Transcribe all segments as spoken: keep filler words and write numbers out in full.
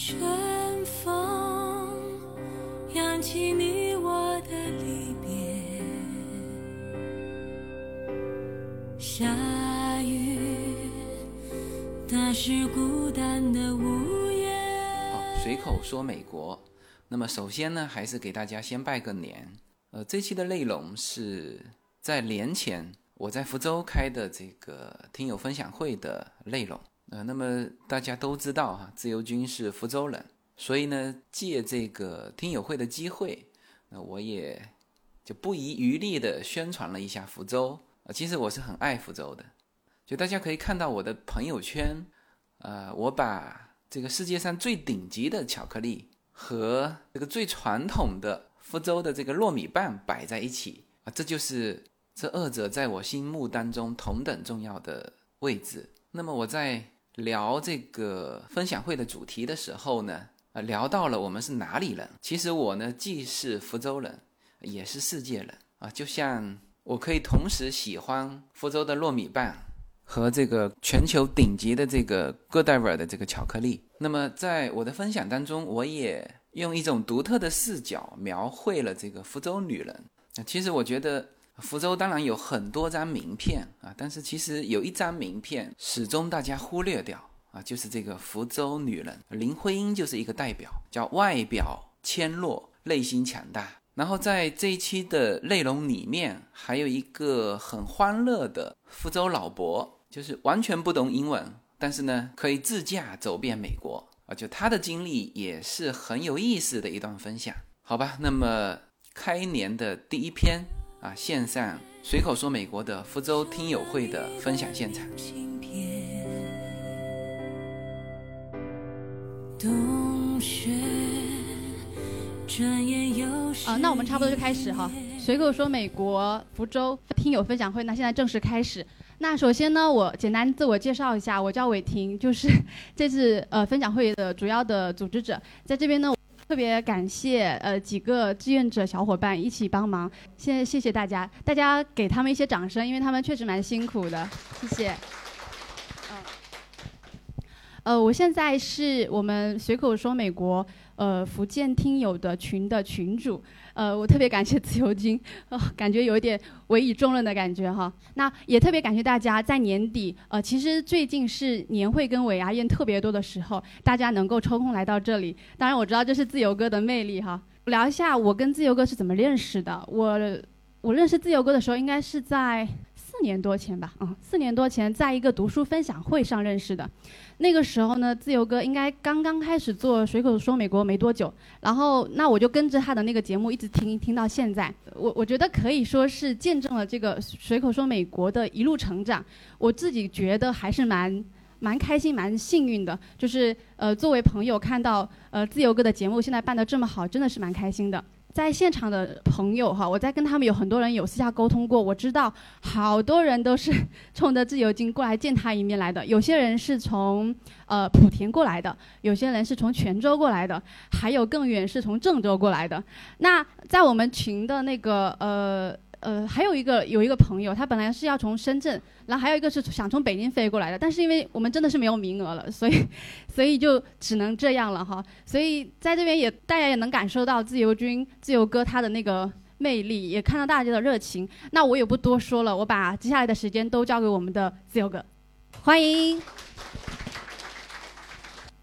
春风扬起你我的离别，下雨那是孤单的午夜。好，随口说美国。那么首先呢，还是给大家先拜个年。呃，这期的内容是在年前我在福州开的这个听友分享会的内容。呃，那么大家都知道哈，自由军是福州人，所以呢，借这个听友会的机会，那我也就不遗余力的宣传了一下福州。呃，其实我是很爱福州的，就大家可以看到我的朋友圈，呃，我把这个世界上最顶级的巧克力和这个最传统的福州的这个糯米棒摆在一起啊，呃，这就是这二者在我心目当中同等重要的位置。那么我在聊这个分享会的主题的时候呢，呃，聊到了我们是哪里人。其实我呢，既是福州人，也是世界人啊。就像我可以同时喜欢福州的糯米棒和这个全球顶级的这个 Godiva 的这个巧克力。那么在我的分享当中，我也用一种独特的视角描绘了这个福州女人。其实我觉得福州当然有很多张名片啊，但是其实有一张名片始终大家忽略掉啊，就是这个福州女人。林徽因就是一个代表，叫外表纤弱，内心强大。然后在这一期的内容里面，还有一个很欢乐的福州老伯，就是完全不懂英文，但是呢可以自驾走遍美国啊，就他的经历也是很有意思的一段分享。好吧，那么开年的第一篇啊，线上随口说美国的福州听友会的分享现场。啊，那我们差不多就开始哈。随口说美国福州听友分享会，那现在正式开始。那首先呢，我简单自我介绍一下，我叫伟婷，就是这次呃分享会的主要的组织者。在这边呢，特别感谢呃几个志愿者小伙伴一起帮忙，谢谢谢大家，大家给他们一些掌声，因为他们确实蛮辛苦的，谢谢。呃，我现在是我们随口说美国呃福建听友的群的群主，呃，我特别感谢自由军，呃、感觉有一点委以重任的感觉哈。那也特别感谢大家在年底，呃，其实最近是年会跟尾牙宴特别多的时候，大家能够抽空来到这里。当然我知道这是自由哥的魅力哈。聊一下我跟自由哥是怎么认识的。我我认识自由哥的时候，应该是在四年多前吧，嗯，四年多前在一个读书分享会上认识的。那个时候呢，自由哥应该刚刚开始做随口说美国没多久，然后那我就跟着他的那个节目一直听听到现在。我我觉得可以说是见证了这个随口说美国的一路成长。我自己觉得还是蛮蛮开心蛮幸运的，就是呃作为朋友看到呃自由哥的节目现在办得这么好，真的是蛮开心的。在现场的朋友哈，我在跟他们有很多人有私下沟通过，我知道好多人都是冲着自由军过来见他一面来的，有些人是从呃莆田过来的，有些人是从泉州过来的，还有更远是从郑州过来的。那在我们群的那个呃呃还有一个有一个朋友，他本来是要从深圳，然后还有一个是想从北京飞过来的，但是因为我们真的是没有名额了，所以所以就只能这样了哈。所以在这边也大家也能感受到自由军自由哥他的那个魅力，也看到大家的热情。那我也不多说了，我把接下来的时间都交给我们的自由哥，欢迎。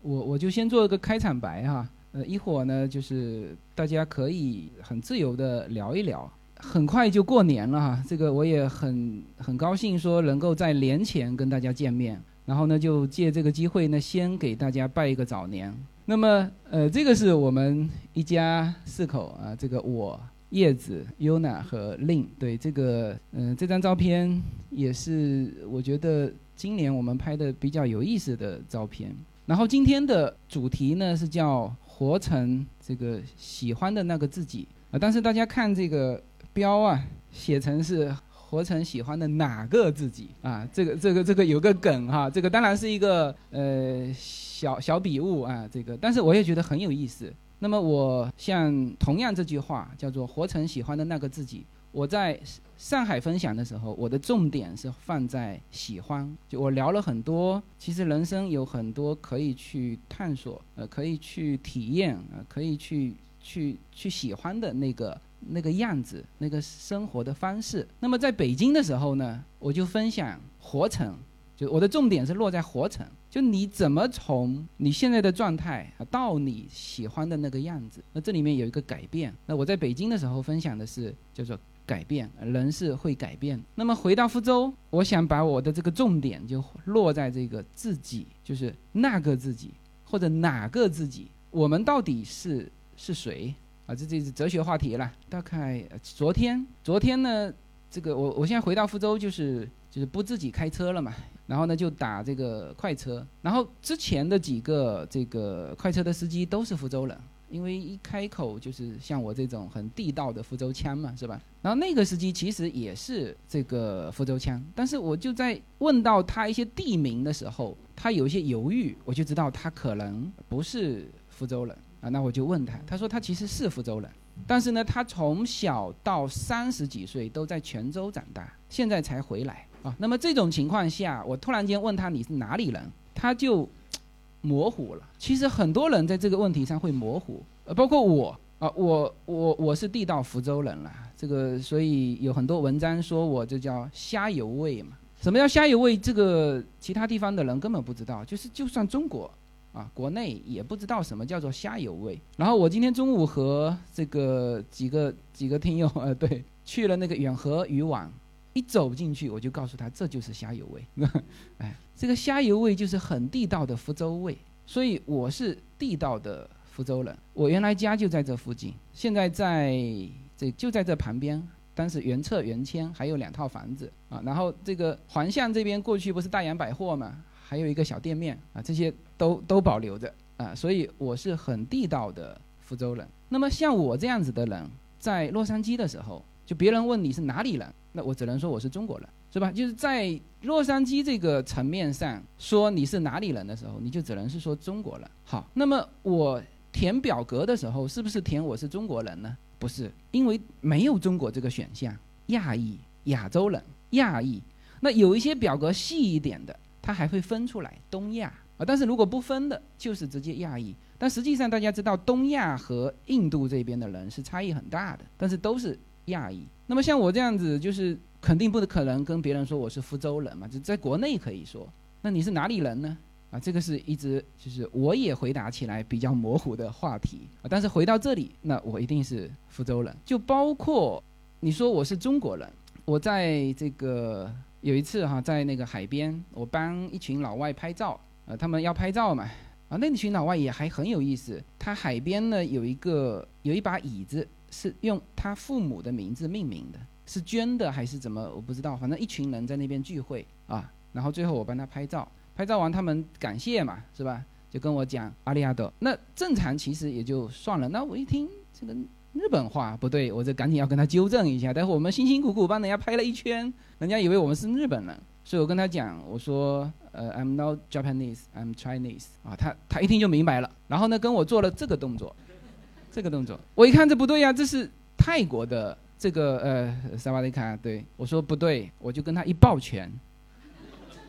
我我就先做一个开场白哈，呃一会儿呢就是大家可以很自由的聊一聊。很快就过年了哈，这个我也很很高兴说能够在年前跟大家见面，然后呢就借这个机会呢先给大家拜一个早年。那么呃这个是我们一家四口啊，这个我叶子 Yuna 和 Lin， 对，这个嗯、呃、这张照片也是我觉得今年我们拍的比较有意思的照片。然后今天的主题呢是叫活成这个喜欢的那个自己啊，但是大家看这个标啊，写成是活成喜欢的哪个自己啊？这个这个这个有个梗哈，这个当然是一个呃小小笔误啊，这个但是我也觉得很有意思。那么我像同样这句话叫做活成喜欢的那个自己，我在上海分享的时候，我的重点是放在喜欢，就我聊了很多，其实人生有很多可以去探索，呃，可以去体验，呃，可以去去去喜欢的那个那个样子，那个生活的方式。那么在北京的时候呢，我就分享活城，就我的重点是落在活城，就你怎么从你现在的状态到你喜欢的那个样子，那这里面有一个改变。那我在北京的时候分享的是叫做改变，人是会改变。那么回到福州，我想把我的这个重点就落在这个自己，就是那个自己或者哪个自己，我们到底是是谁啊？这就是哲学话题了。大概昨天昨天呢，这个我我现在回到福州，就是就是不自己开车了嘛，然后呢就打这个快车，然后之前的几个这个快车的司机都是福州人，因为一开口就是像我这种很地道的福州腔嘛，是吧？然后那个司机其实也是这个福州腔，但是我就在问到他一些地名的时候，他有一些犹豫，我就知道他可能不是福州人啊。那我就问他，他说他其实是福州人，但是呢他从小到三十几岁都在泉州长大，现在才回来啊。那么这种情况下，我突然间问他你是哪里人，他就模糊了。其实很多人在这个问题上会模糊，呃，包括我啊，我我我是地道福州人啦，这个所以有很多文章说我这叫虾油味嘛。什么叫虾油味？这个其他地方的人根本不知道，就是就算中国啊，国内也不知道什么叫做虾油味。然后我今天中午和这个几个几个听友呃，对，去了那个远和渔网。一走进去我就告诉他这就是虾油味哎，这个虾油味就是很地道的福州味，所以我是地道的福州人。我原来家就在这附近，现在在这就在这旁边，当时原册原迁还有两套房子啊。然后这个环巷这边过去不是大洋百货嘛，还有一个小店面啊，这些都都保留着啊，所以我是很地道的福州人。那么像我这样子的人，在洛杉矶的时候，就别人问你是哪里人，那我只能说我是中国人，是吧？就是在洛杉矶这个层面上说你是哪里人的时候，你就只能是说中国人。好，那么我填表格的时候是不是填我是中国人呢？不是，因为没有中国这个选项。亚裔、亚洲人、亚裔，那有一些表格细一点的它还会分出来东亚啊，但是如果不分的就是直接亚裔。但实际上大家知道东亚和印度这边的人是差异很大的，但是都是亚裔。那么像我这样子，就是肯定不可能跟别人说我是福州人嘛，就在国内可以说。那你是哪里人呢？啊，这个是一直就是我也回答起来比较模糊的话题啊。但是回到这里，那我一定是福州人。就包括你说我是中国人，我在这个有一次哈、啊，在那个海边，我帮一群老外拍照啊，他们要拍照嘛啊，那群老外也还很有意思。他海边呢有一个有一把椅子。是用他父母的名字命名的，是捐的还是怎么我不知道，反正一群人在那边聚会啊。然后最后我帮他拍照，拍照完他们感谢嘛，是吧？就跟我讲阿里阿斗，那正常其实也就算了。那我一听这个日本话不对，我就赶紧要跟他纠正一下。待会我们辛辛苦苦帮人家拍了一圈，人家以为我们是日本人，所以我跟他讲，我说呃 I'm not Japanese, I'm Chinese 啊，他他一听就明白了。然后呢跟我做了这个动作。这个动作我一看这不对呀、啊，这是泰国的这个呃萨瓦迪卡，对我说不对，我就跟他一抱拳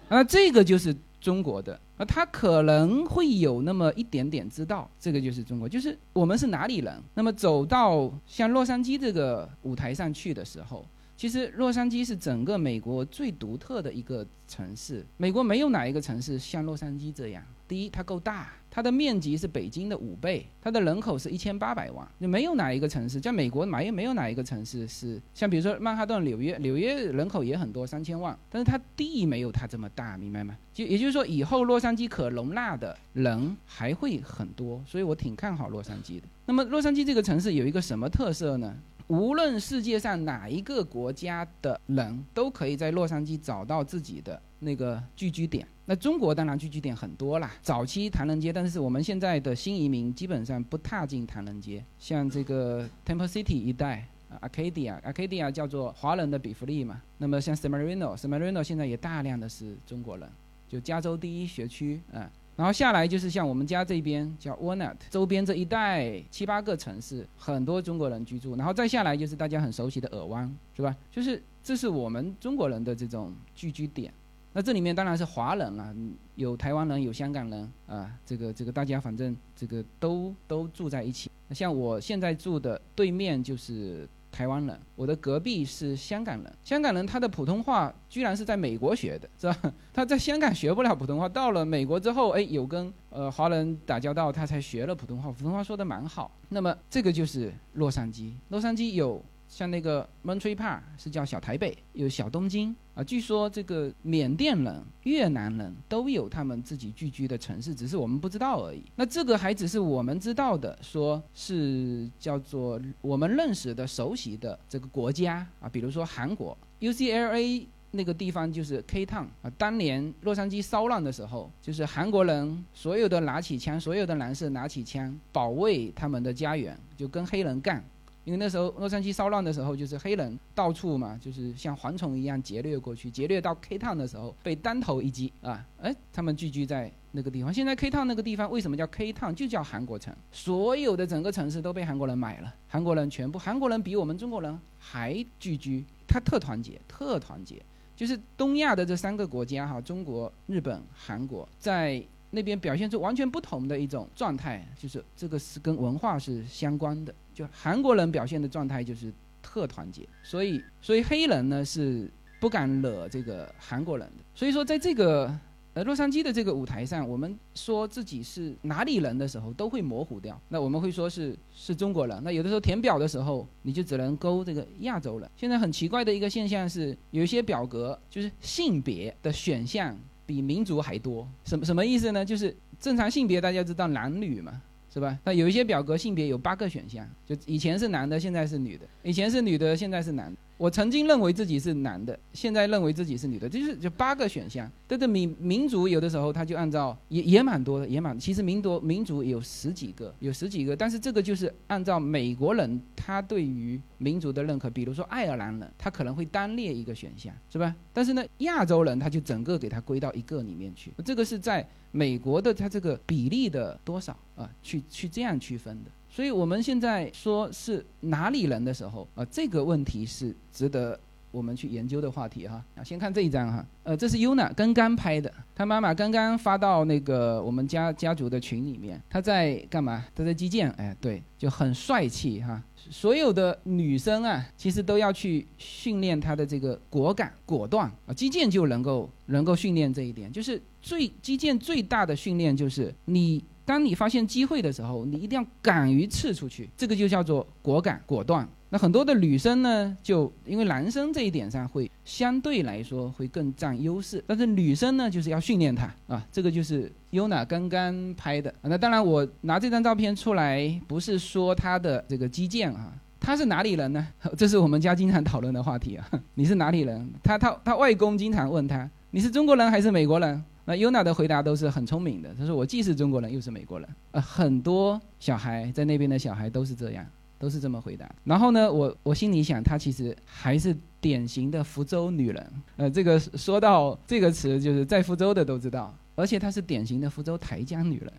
啊，这个就是中国的啊，他可能会有那么一点点知道这个就是中国，就是我们是哪里人。那么走到像洛杉矶这个舞台上去的时候，其实洛杉矶是整个美国最独特的一个城市，美国没有哪一个城市像洛杉矶这样。第一，它够大，它的面积是北京的五倍，它的人口是一千八百万，没有哪一个城市在美国没有哪一个城市是像比如说曼哈顿、纽约，纽约人口也很多三千万，但是它地没有它这么大，明白吗？就也就是说以后洛杉矶可容纳的人还会很多，所以我挺看好洛杉矶的。那么洛杉矶这个城市有一个什么特色呢？无论世界上哪一个国家的人都可以在洛杉矶找到自己的那个聚居点。那中国当然聚居点很多啦，早期唐人街，但是我们现在的新移民基本上不踏进唐人街，像这个 Temple City 一带 Arcadia Arcadia 叫做华人的比弗利嘛。那么像 Semarino Semarino 现在也大量的是中国人，就加州第一学区啊、呃。然后下来就是像我们家这边叫 Walnut 周边这一带七八个城市，很多中国人居住，然后再下来就是大家很熟悉的尔湾，是吧？就是这是我们中国人的这种聚居点。那这里面当然是华人啊，有台湾人，有香港人啊，这个这个大家反正这个都都住在一起。像我现在住的对面就是台湾人，我的隔壁是香港人。香港人他的普通话居然是在美国学的，是吧？他在香港学不了普通话，到了美国之后，哎，有跟呃华人打交道，他才学了普通话，普通话说的蛮好。那么这个就是洛杉矶，洛杉矶有像那个 montry Park 是叫小台北，有小东京啊。据说这个缅甸人、越南人都有他们自己聚居的城市，只是我们不知道而已。那这个还只是我们知道的，说是叫做我们认识的、熟悉的这个国家啊，比如说韩国 U C L A。那个地方就是 Ktown 啊，当年洛杉矶骚乱的时候，就是韩国人所有的拿起枪，所有的男士拿起枪保卫他们的家园，就跟黑人干。因为那时候洛杉矶骚乱的时候，就是黑人到处嘛，就是像蝗虫一样劫掠过去，劫掠到 Ktown 的时候被单头一击啊！哎，他们聚居在那个地方。现在 Ktown 那个地方为什么叫 Ktown？ 就叫韩国城，所有的整个城市都被韩国人买了，韩国人全部，韩国人比我们中国人还聚居，他特团结，特团结。就是东亚的这三个国家哈，中国、日本、韩国，在那边表现出完全不同的一种状态，就是这个是跟文化是相关的。就韩国人表现的状态就是特团结，所以所以黑人呢是不敢惹这个韩国人的。所以说，在这个呃洛杉矶的这个舞台上，我们说自己是哪里人的时候，都会模糊掉。那我们会说是是中国人。那有的时候填表的时候，你就只能勾这个亚洲人。现在很奇怪的一个现象是，有一些表格就是性别的选项比民族还多。什么什么意思呢？就是正常性别大家知道男女嘛，是吧？那有一些表格性别有八个选项，就以前是男的，现在是女的；以前是女的，现在是男的。我曾经认为自己是男的，现在认为自己是女的，就是就八个选项。但是民民族有的时候他就按照也也蛮多的，也蛮其实民多民族有十几个，有十几个。但是这个就是按照美国人他对于民族的认可，比如说爱尔兰人，他可能会单列一个选项，是吧？但是呢，亚洲人他就整个给他归到一个里面去。这个是在美国的他这个比例的多少啊，去去这样区分的。所以我们现在说是哪里人的时候啊、呃，这个问题是值得我们去研究的话题哈。啊，先看这一张哈，呃，这是 Yuna 刚刚拍的，她妈妈刚刚发到那个我们家家族的群里面。她在干嘛？她在击剑，哎，对，就很帅气哈。所有的女生啊，其实都要去训练她的这个果敢、果断啊，击剑就能够能够训练这一点。就是最击剑最大的训练就是你。当你发现机会的时候，你一定要敢于刺出去，这个就叫做果敢果断。那很多的女生呢，就因为男生这一点上会相对来说会更占优势，但是女生呢就是要训练她啊，这个就是Yuna 刚刚拍的。那当然我拿这张照片出来不是说她的这个击剑啊，她是哪里人呢？这是我们家经常讨论的话题啊，你是哪里人？她她她外公经常问她，你是中国人还是美国人？那 Yuna 的回答都是很聪明的，她说我既是中国人又是美国人。呃，很多小孩在那边的小孩都是这样，都是这么回答。然后呢，我我心里想，她其实还是典型的福州女人。呃，这个说到这个词，就是在福州的都知道，而且她是典型的福州台江女人。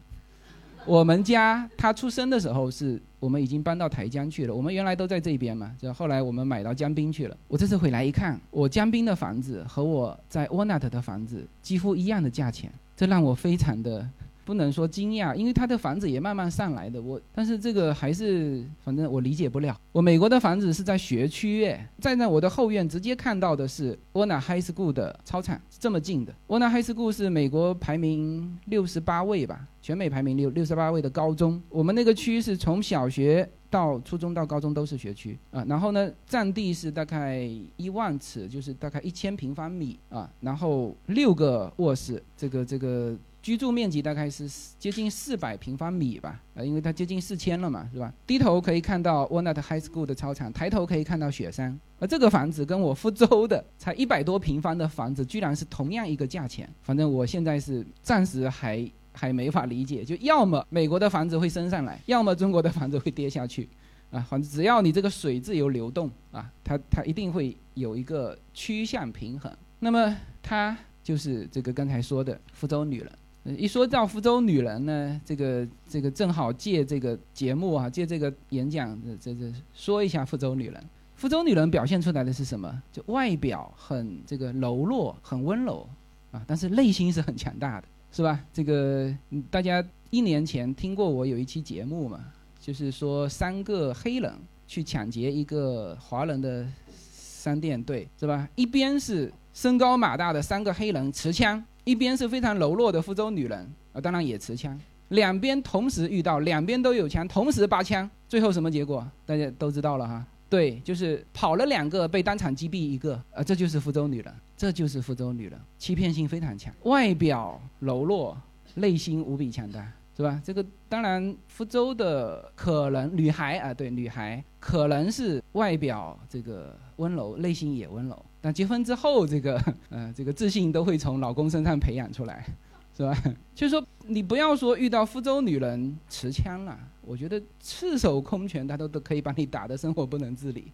我们家她出生的时候是我们已经搬到台江去了，我们原来都在这边嘛，就后来我们买到江滨去了。我这次回来一看，我江滨的房子和我在 Walnut 的房子几乎一样的价钱，这让我非常的不能说惊讶，因为他的房子也慢慢上来的。我但是这个还是反正我理解不了，我美国的房子是在学区耶，站在我的后院直接看到的是 Warner High School 的操场，这么近的。 Warner High School 是美国排名六十八位吧，全美排名六十八位的高中。我们那个区是从小学到初中到高中都是学区啊，然后呢，占地是大概一万尺，就是大概一千平方米啊，然后六个卧室，这个这个居住面积大概是接近四百平方米吧，呃，因为它接近四千了嘛，是吧？低头可以看到 Walnut High School 的操场，抬头可以看到雪山。而这个房子跟我福州的才一百多平方的房子，居然是同样一个价钱。反正我现在是暂时还还没法理解，就要么美国的房子会升上来，要么中国的房子会跌下去，啊，反正只要你这个水自由流动啊，它它一定会有一个趋向平衡。那么它就是这个刚才说的福州女人。一说到福州女人呢，这个这个正好借这个节目啊，借这个演讲，这这说一下福州女人。福州女人表现出来的是什么？就外表很这个柔弱，很温柔啊，但是内心是很强大的，是吧？这个大家一年前听过我有一期节目嘛，就是说三个黑人去抢劫一个华人的商店，对，是吧？一边是身高马大的三个黑人持枪，一边是非常柔弱的福州女人啊，当然也持枪，两边同时遇到，两边都有枪，同时拔枪，最后什么结果大家都知道了哈。对，就是跑了两个被当场击毙一个啊，这就是福州女人，这就是福州女人，欺骗性非常强，外表柔弱，内心无比强大，是吧？这个当然福州的可能女孩啊，对，女孩可能是外表这个温柔，内心也温柔，但结婚之后这个呃这个自信都会从老公身上培养出来，是吧？就是说你不要说遇到福州女人持枪了，我觉得赤手空拳她都都可以把你打得生活不能自理，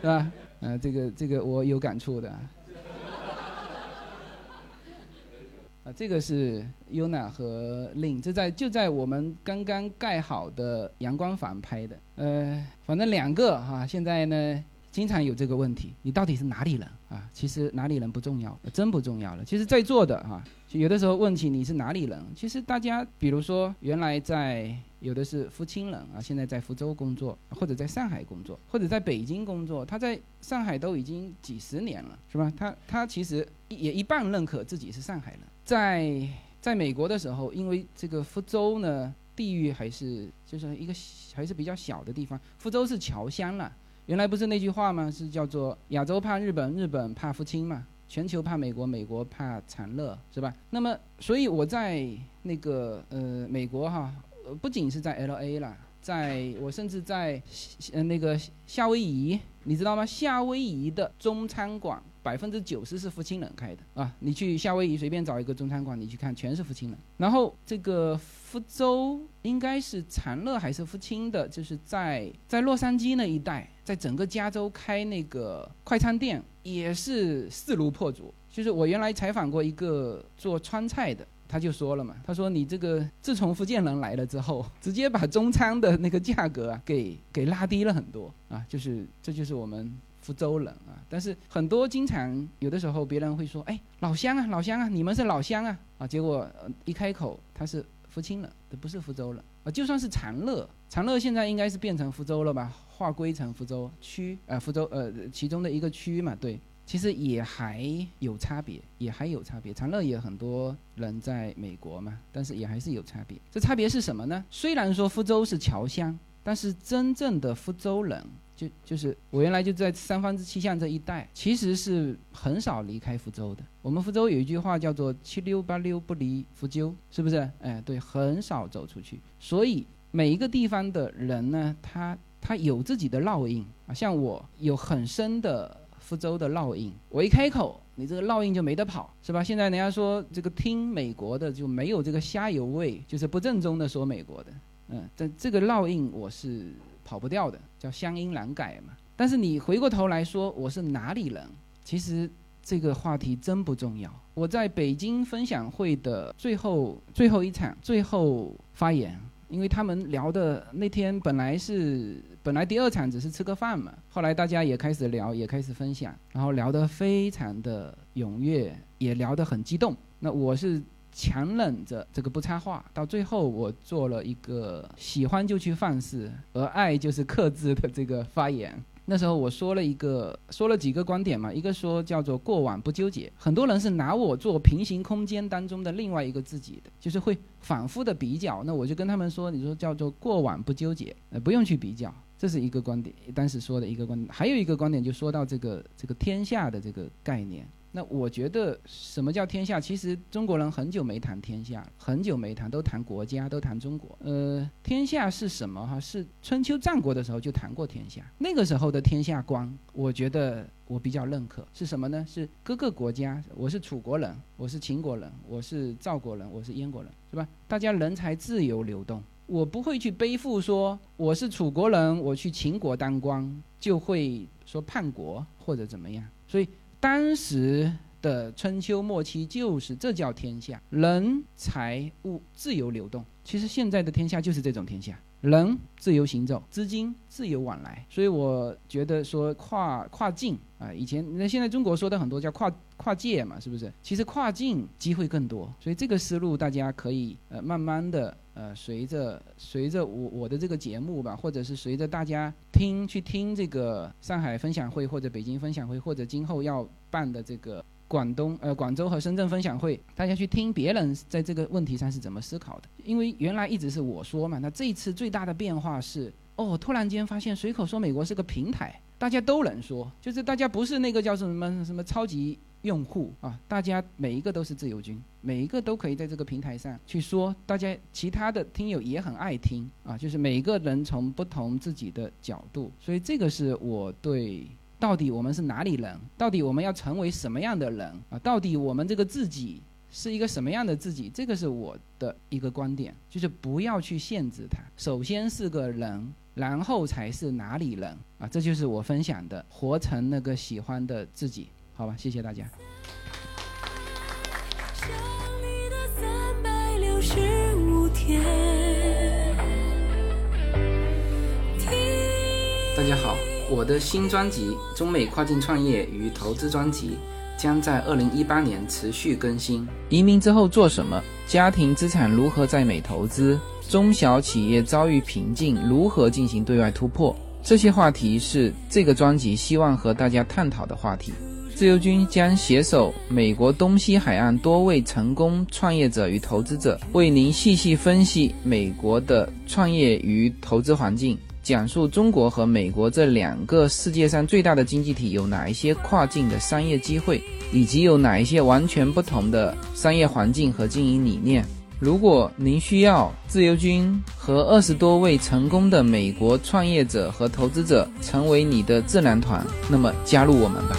是吧？呃这个这个我有感触的。啊，这个是 Yuna 和 Lin， 这在就在我们刚刚盖好的阳光房拍的。呃，反正两个哈、啊，现在呢经常有这个问题，你到底是哪里人啊？其实哪里人不重要，真不重要了。其实在座的啊，有的时候问起你是哪里人，其实大家比如说原来在有的是福清人啊，现在在福州工作，或者在上海工作，或者在北京工作，他在上海都已经几十年了，是吧？他他其实也一半认可自己是上海人。在在美国的时候，因为这个福州呢地域还是就是一个还是比较小的地方，福州是侨乡了。原来不是那句话吗？是叫做亚洲怕日本，日本怕福清嘛，全球怕美国，美国怕长乐，是吧？那么所以我在那个呃美国哈，不仅是在 L A 啦，在我甚至在呃那个夏威夷，你知道吗？夏威夷的中餐馆百分之九十是福清人开的啊！你去夏威夷随便找一个中餐馆，你去看全是福清人。然后这个福州应该是长乐还是福清的，就是在在洛杉矶那一带，在整个加州开那个快餐店也是势如破竹。就是我原来采访过一个做川菜的，他就说了嘛，他说你这个自从福建人来了之后，直接把中餐的那个价格啊给给拉低了很多啊，就是这就是我们福州人啊。但是很多经常有的时候别人会说，哎，老乡啊老乡啊，你们是老乡啊啊，结果、呃、一开口他是福清人，不是福州人啊。就算是长乐，长乐现在应该是变成福州了吧，划归成福州区啊、呃，福州呃其中的一个区嘛，对，其实也还有差别，也还有差别。长乐也很多人在美国嘛，但是也还是有差别。这差别是什么呢？虽然说福州是侨乡，但是真正的福州人。就, 就是我原来就在三藩市七巷这一带，其实是很少离开福州的。我们福州有一句话叫做七溜八溜不离福州，是不是？哎，对，很少走出去。所以每一个地方的人呢，他他有自己的烙印啊。像我有很深的福州的烙印，我一开口，你这个烙印就没得跑，是吧？现在人家说这个听美国的就没有这个瞎油味，就是不正宗的说美国的，嗯，但这个烙印我是。跑不掉的，叫乡音难改嘛。但是你回过头来说我是哪里人，其实这个话题真不重要。我在北京分享会的最后最后一场最后发言，因为他们聊的那天本来是本来第二场只是吃个饭嘛，后来大家也开始聊，也开始分享，然后聊得非常的踊跃，也聊得很激动。那我是强忍着这个不插话，到最后我做了一个喜欢就去放肆，而爱就是克制的这个发言。那时候我说了一个说了几个观点嘛，一个说叫做过往不纠结，很多人是拿我做平行空间当中的另外一个自己的，就是会反复的比较。那我就跟他们说，你说叫做过往不纠结，呃，不用去比较，这是一个观点，当时说的一个观点。还有一个观点就说到这个这个天下的这个概念。那我觉得什么叫天下，其实中国人很久没谈天下，很久没谈，都谈国家，都谈中国。呃，天下是什么哈？是春秋战国的时候就谈过天下，那个时候的天下观我觉得我比较认可。是什么呢？是各个国家，我是楚国人，我是秦国人，我是赵国人，我是燕国人，是吧？大家人才自由流动，我不会去背负说我是楚国人，我去秦国当官就会说叛国或者怎么样。所以当时的春秋末期就是这叫天下，人财物自由流动，其实现在的天下就是这种天下，人自由行走，资金自由往来。所以我觉得说跨跨境啊、呃，以前那现在中国说的很多叫跨跨界嘛，是不是？其实跨境机会更多，所以这个思路大家可以呃慢慢的呃随着随着我我的这个节目吧，或者是随着大家听去听这个上海分享会或者北京分享会或者今后要办的这个。广东呃广州和深圳分享会，大家去听别人在这个问题上是怎么思考的，因为原来一直是我说嘛，那这一次最大的变化是哦，突然间发现随口说美国是个平台，大家都能说，就是大家不是那个叫什么什么超级用户啊，大家每一个都是自由军，每一个都可以在这个平台上去说，大家其他的听友也很爱听啊，就是每一个人从不同自己的角度，所以这个是我对到底我们是哪里人，到底我们要成为什么样的人啊？到底我们这个自己是一个什么样的自己，这个是我的一个观点，就是不要去限制它，首先是个人，然后才是哪里人啊！这就是我分享的，活成那个喜欢的自己，好吧，谢谢大家。生命的三百六十五天。大家好，我的新专辑《中美跨境创业与投资》专辑将在二零一八年持续更新。移民之后做什么？家庭资产如何在美投资？中小企业遭遇瓶颈，如何进行对外突破？这些话题是这个专辑希望和大家探讨的话题。自由军将携手美国东西海岸多位成功创业者与投资者，为您细细分析美国的创业与投资环境。讲述中国和美国这两个世界上最大的经济体有哪一些跨境的商业机会，以及有哪一些完全不同的商业环境和经营理念。如果您需要自由军和二十多位成功的美国创业者和投资者成为你的智囊团，那么加入我们吧。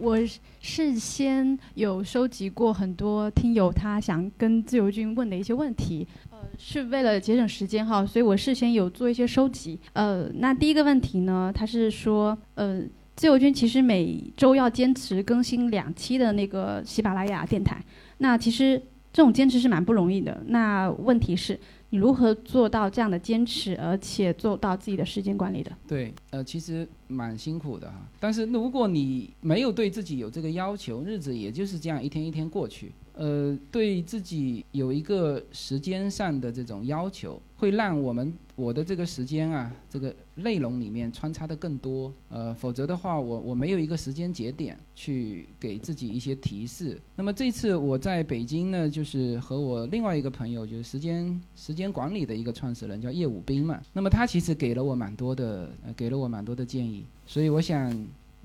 我事先有收集过很多听友他想跟自由军问的一些问题，呃，是为了节省时间哈，所以我事先有做一些收集。呃，那第一个问题呢，他是说，呃，自由军其实每周要坚持更新两期的那个喜马拉雅电台，那其实这种坚持是蛮不容易的。那问题是，你如何做到这样的坚持，而且做到自己的时间管理的？对，呃，其实蛮辛苦的哈。但是如果你没有对自己有这个要求，日子也就是这样一天一天过去。呃，对自己有一个时间上的这种要求，会让我们我的这个时间啊，这个内容里面穿插的更多。呃，否则的话，我我没有一个时间节点去给自己一些提示。那么这次我在北京呢，就是和我另外一个朋友，就是时间时间管理的一个创始人叫叶武斌嘛。那么他其实给了我蛮多的，呃、给了我蛮多的建议。所以我想，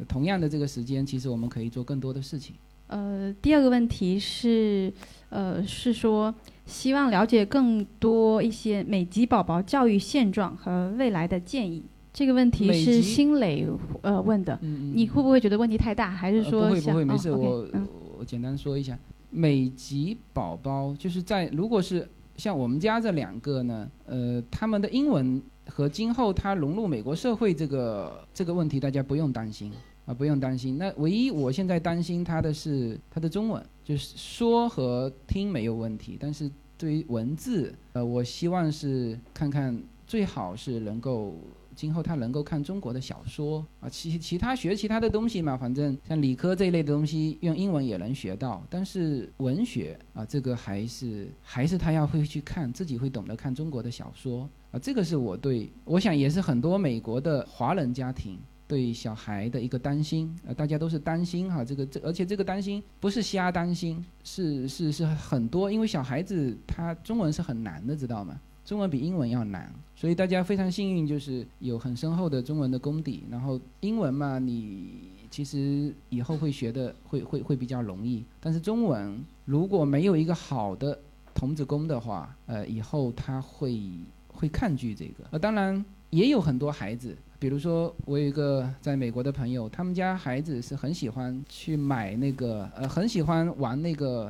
同样的这个时间，其实我们可以做更多的事情。呃，第二个问题是，呃，是说希望了解更多一些美籍宝宝教育现状和未来的建议。这个问题是新磊呃问的，嗯嗯，你会不会觉得问题太大，还是说，呃、不会不会没事，哦，我，okay， 我简单说一下，嗯，美籍宝宝就是在如果是像我们家这两个呢，呃，他们的英文和今后他融入美国社会这个这个问题，大家不用担心。啊，不用担心。那唯一我现在担心他的是他的中文，就是说和听没有问题，但是对于文字，呃，我希望是看看最好是能够今后他能够看中国的小说啊，其其他学其他的东西嘛，反正像理科这一类的东西用英文也能学到，但是文学啊，这个还是还是他要会去看，自己会懂得看中国的小说啊，这个是我对我想也是很多美国的华人家庭对小孩的一个担心，呃，大家都是担心哈，这个这而且这个担心不是瞎担心，是是是很多，因为小孩子他中文是很难的，知道吗？中文比英文要难，所以大家非常幸运，就是有很深厚的中文的功底，然后英文嘛，你其实以后会学的会会会比较容易，但是中文如果没有一个好的童子功的话，呃，以后他会会抗拒这个。呃，当然也有很多孩子。比如说我有一个在美国的朋友，他们家孩子是很喜欢去买那个呃很喜欢玩那个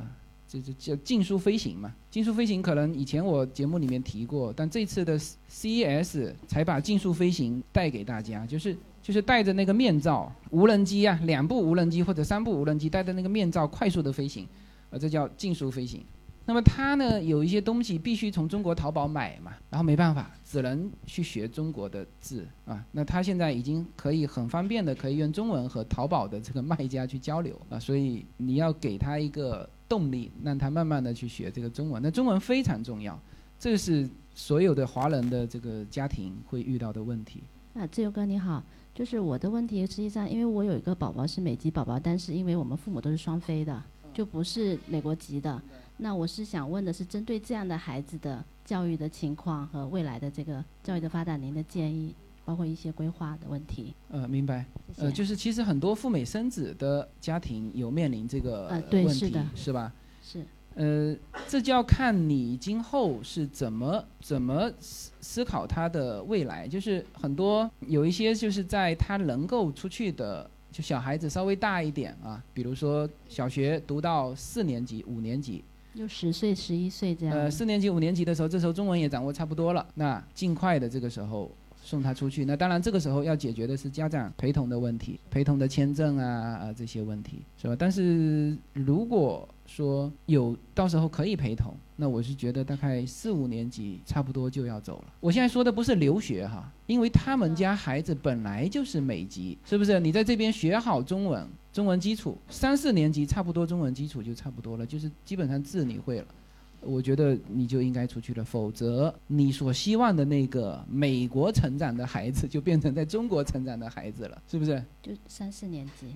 这这叫竞速飞行嘛，竞速飞行可能以前我节目里面提过，但这次的 C E S 才把竞速飞行带给大家，就是就是戴着那个面罩，无人机啊，两部无人机或者三部无人机戴着那个面罩快速的飞行，呃，这叫竞速飞行。那么它呢，有一些东西必须从中国淘宝买嘛，然后没办法，只能去学中国的字啊。那它现在已经可以很方便的可以用中文和淘宝的这个卖家去交流啊，所以你要给它一个动力，让他慢慢的去学这个中文。那中文非常重要，这是所有的华人的这个家庭会遇到的问题。啊，志勇哥你好，就是我的问题实际上，因为我有一个宝宝是美籍宝宝，但是因为我们父母都是双非的，就不是美国籍的。那我是想问的是，针对这样的孩子的教育的情况和未来的这个教育的发展，您的建议？包括一些规划的问题。呃，明白。谢谢。呃，就是其实很多赴美生子的家庭有面临这个问题，呃、对，是的，是吧？是。呃，这就要看你今后是怎么怎么思考他的未来。就是很多有一些就是在他能够出去的，就小孩子稍微大一点啊，比如说小学读到四年级、五年级。就十岁、十一岁这样。呃，四年级、五年级的时候，这时候中文也掌握差不多了，那尽快的这个时候。送他出去，那当然这个时候要解决的是家长陪同的问题，陪同的签证啊啊这些问题，是吧？但是如果说有到时候可以陪同，那我是觉得大概四五年级差不多就要走了。我现在说的不是留学哈，因为他们家孩子本来就是美籍，是不是？你在这边学好中文，中文基础，三四年级差不多中文基础就差不多了，就是基本上字你会了。我觉得你就应该出去了，否则你所希望的那个美国成长的孩子就变成在中国成长的孩子了，是不是？就三四年级，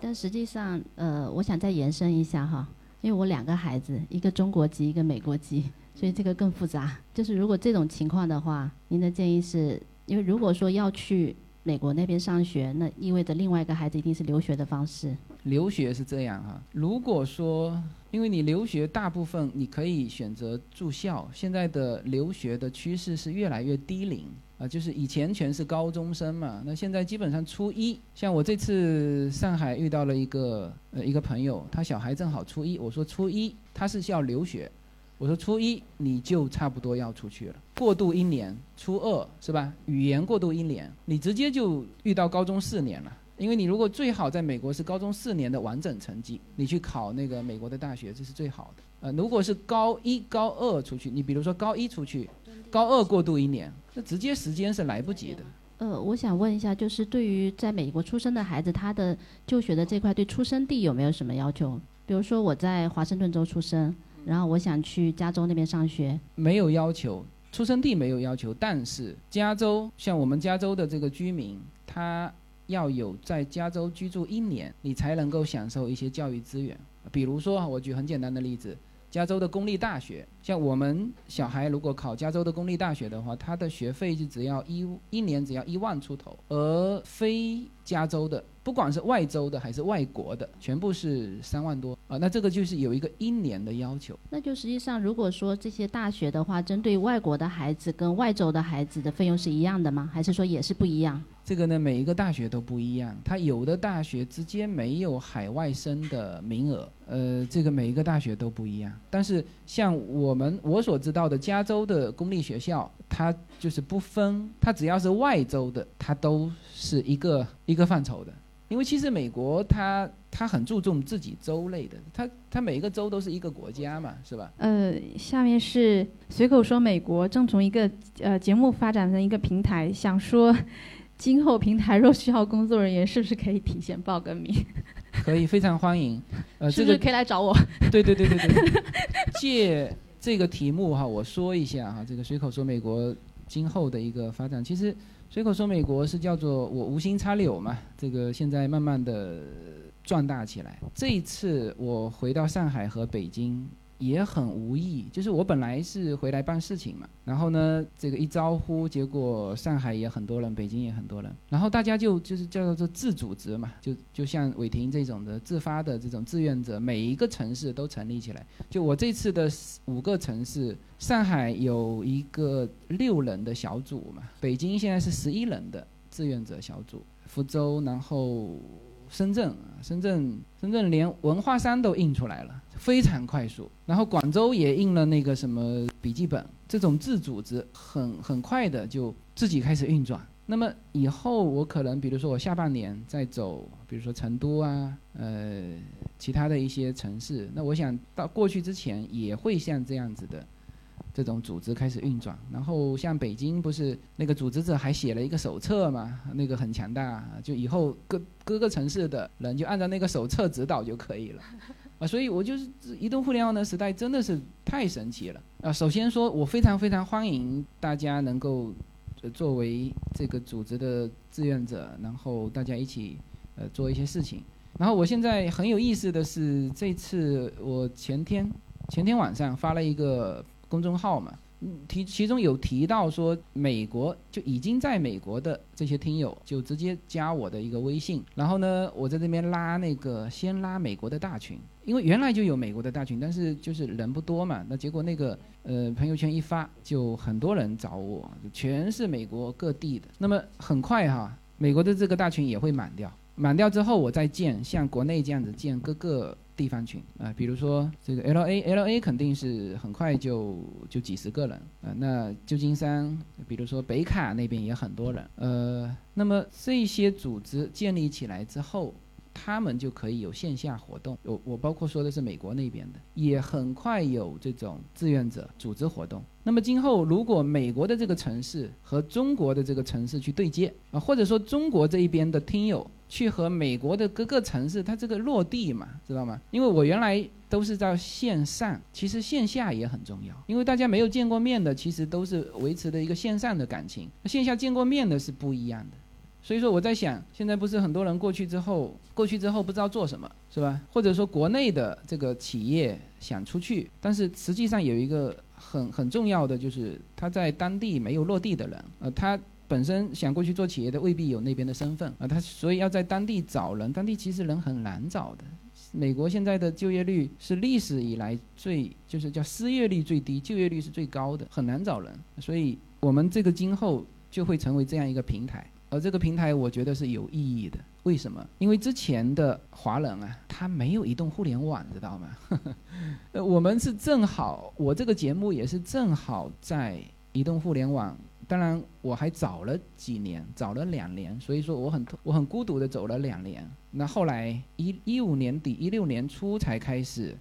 但实际上，呃，我想再延伸一下哈，因为我两个孩子，一个中国籍，一个美国籍，所以这个更复杂。就是如果这种情况的话，您的建议是，因为如果说要去美国那边上学，那意味着另外一个孩子一定是留学的方式。留学是这样哈、啊，如果说。因为你留学大部分你可以选择住校，现在的留学的趋势是越来越低龄啊，就是以前全是高中生嘛，那现在基本上初一，像我这次上海遇到了一个呃一个朋友，他小孩正好初一，我说初一他是要留学，我说初一你就差不多要出去了，过渡一年，初二是吧？语言过渡一年，你直接就遇到高中四年了。因为你如果最好在美国是高中四年的完整成绩，你去考那个美国的大学，这是最好的。呃，如果是高一、高二出去，你比如说高一出去，高二过渡一年，那直接时间是来不及的。呃，我想问一下，就是对于在美国出生的孩子，他的就学的这块对出生地有没有什么要求？比如说我在华盛顿州出生，然后我想去加州那边上学，没有要求，出生地没有要求，但是加州像我们加州的这个居民，他。要有在加州居住一年，你才能够享受一些教育资源。比如说，我举很简单的例子，加州的公立大学，像我们小孩如果考加州的公立大学的话，他的学费就只要一一年只要一万出头，而非加州的，不管是外州的还是外国的，全部是三万多啊。那这个就是有一个一年的要求。那就实际上，如果说这些大学的话，针对外国的孩子跟外州的孩子的费用是一样的吗？还是说也是不一样？这个呢，每一个大学都不一样，它有的大学直接没有海外生的名额，呃，这个每一个大学都不一样。但是像我们我所知道的加州的公立学校，它就是不分，它只要是外州的，它都是一个一个范畴的。因为其实美国它它很注重自己州类的，它它每一个州都是一个国家嘛，是吧？呃，下面是随口说美国正从一个呃节目发展成一个平台，想说。今后平台若需要工作人员，是不是可以提前报个名？可以，非常欢迎。呃，是不是可以来找我？对对对对对。借这个题目哈，我说一下哈，这个随口说美国今后的一个发展。其实随口说美国是叫做我无心插柳嘛，这个现在慢慢的壮大起来。这一次我回到上海和北京。也很无意，就是我本来是回来办事情嘛，然后呢，这个一招呼，结果上海也很多人，北京也很多人，然后大家就就是叫做自组织嘛，就就像伟霆这种的自发的这种志愿者，每一个城市都成立起来。就我这次的五个城市，上海有一个六人的小组嘛，北京现在是十一人的志愿者小组，福州然后。深圳，深圳深圳连文化衫都印出来了，非常快速。然后广州也印了那个什么笔记本，这种自组织很很快的就自己开始运转。那么以后我可能比如说我下半年再走比如说成都啊呃其他的一些城市，那我想到过去之前也会像这样子的这种组织开始运转。然后像北京不是那个组织者还写了一个手册嘛，那个很强大，就以后各各个城市的人就按照那个手册指导就可以了啊。所以我就是移动互联网的时代真的是太神奇了啊。首先说我非常非常欢迎大家能够作为这个组织的志愿者，然后大家一起呃做一些事情。然后我现在很有意思的是，这次我前天前天晚上发了一个公众号嘛，提其中有提到说美国就已经在美国的这些听友就直接加我的一个微信，然后呢我在这边拉那个先拉美国的大群，因为原来就有美国的大群，但是就是人不多嘛。那结果那个呃朋友圈一发，就很多人找我，全是美国各地的。那么很快哈，美国的这个大群也会满掉，满掉之后我再建像国内这样子建各个地方群啊、呃，比如说这个 L A L A 肯定是很快就就几十个人啊、呃，那旧金山，比如说北卡那边也很多人，呃，那么这些组织建立起来之后，他们就可以有线下活动。我我包括说的是美国那边的，也很快有这种志愿者组织活动。那么今后如果美国的这个城市和中国的这个城市去对接啊、呃，或者说中国这一边的听友去和美国的各个城市，它这个落地嘛，知道吗？因为我原来都是在线上，其实线下也很重要，因为大家没有见过面的，其实都是维持的一个线上的感情，线下见过面的是不一样的。所以说我在想，现在不是很多人过去之后，过去之后不知道做什么，是吧？或者说国内的这个企业想出去，但是实际上有一个很很重要的，就是他在当地没有落地的人，呃，他本身想过去做企业的未必有那边的身份啊，他所以要在当地找人，当地其实人很难找的。美国现在的就业率是历史以来最，就是叫失业率最低，就业率是最高的，很难找人。所以我们这个今后就会成为这样一个平台，而这个平台我觉得是有意义的。为什么？因为之前的华人啊，他没有移动互联网，知道吗？呃，我们是正好，我这个节目也是正好在移动互联网。当然我还早了几年，早了两年，所以说我很我很孤独的走了两年。那后来一一五年底一六年初才开始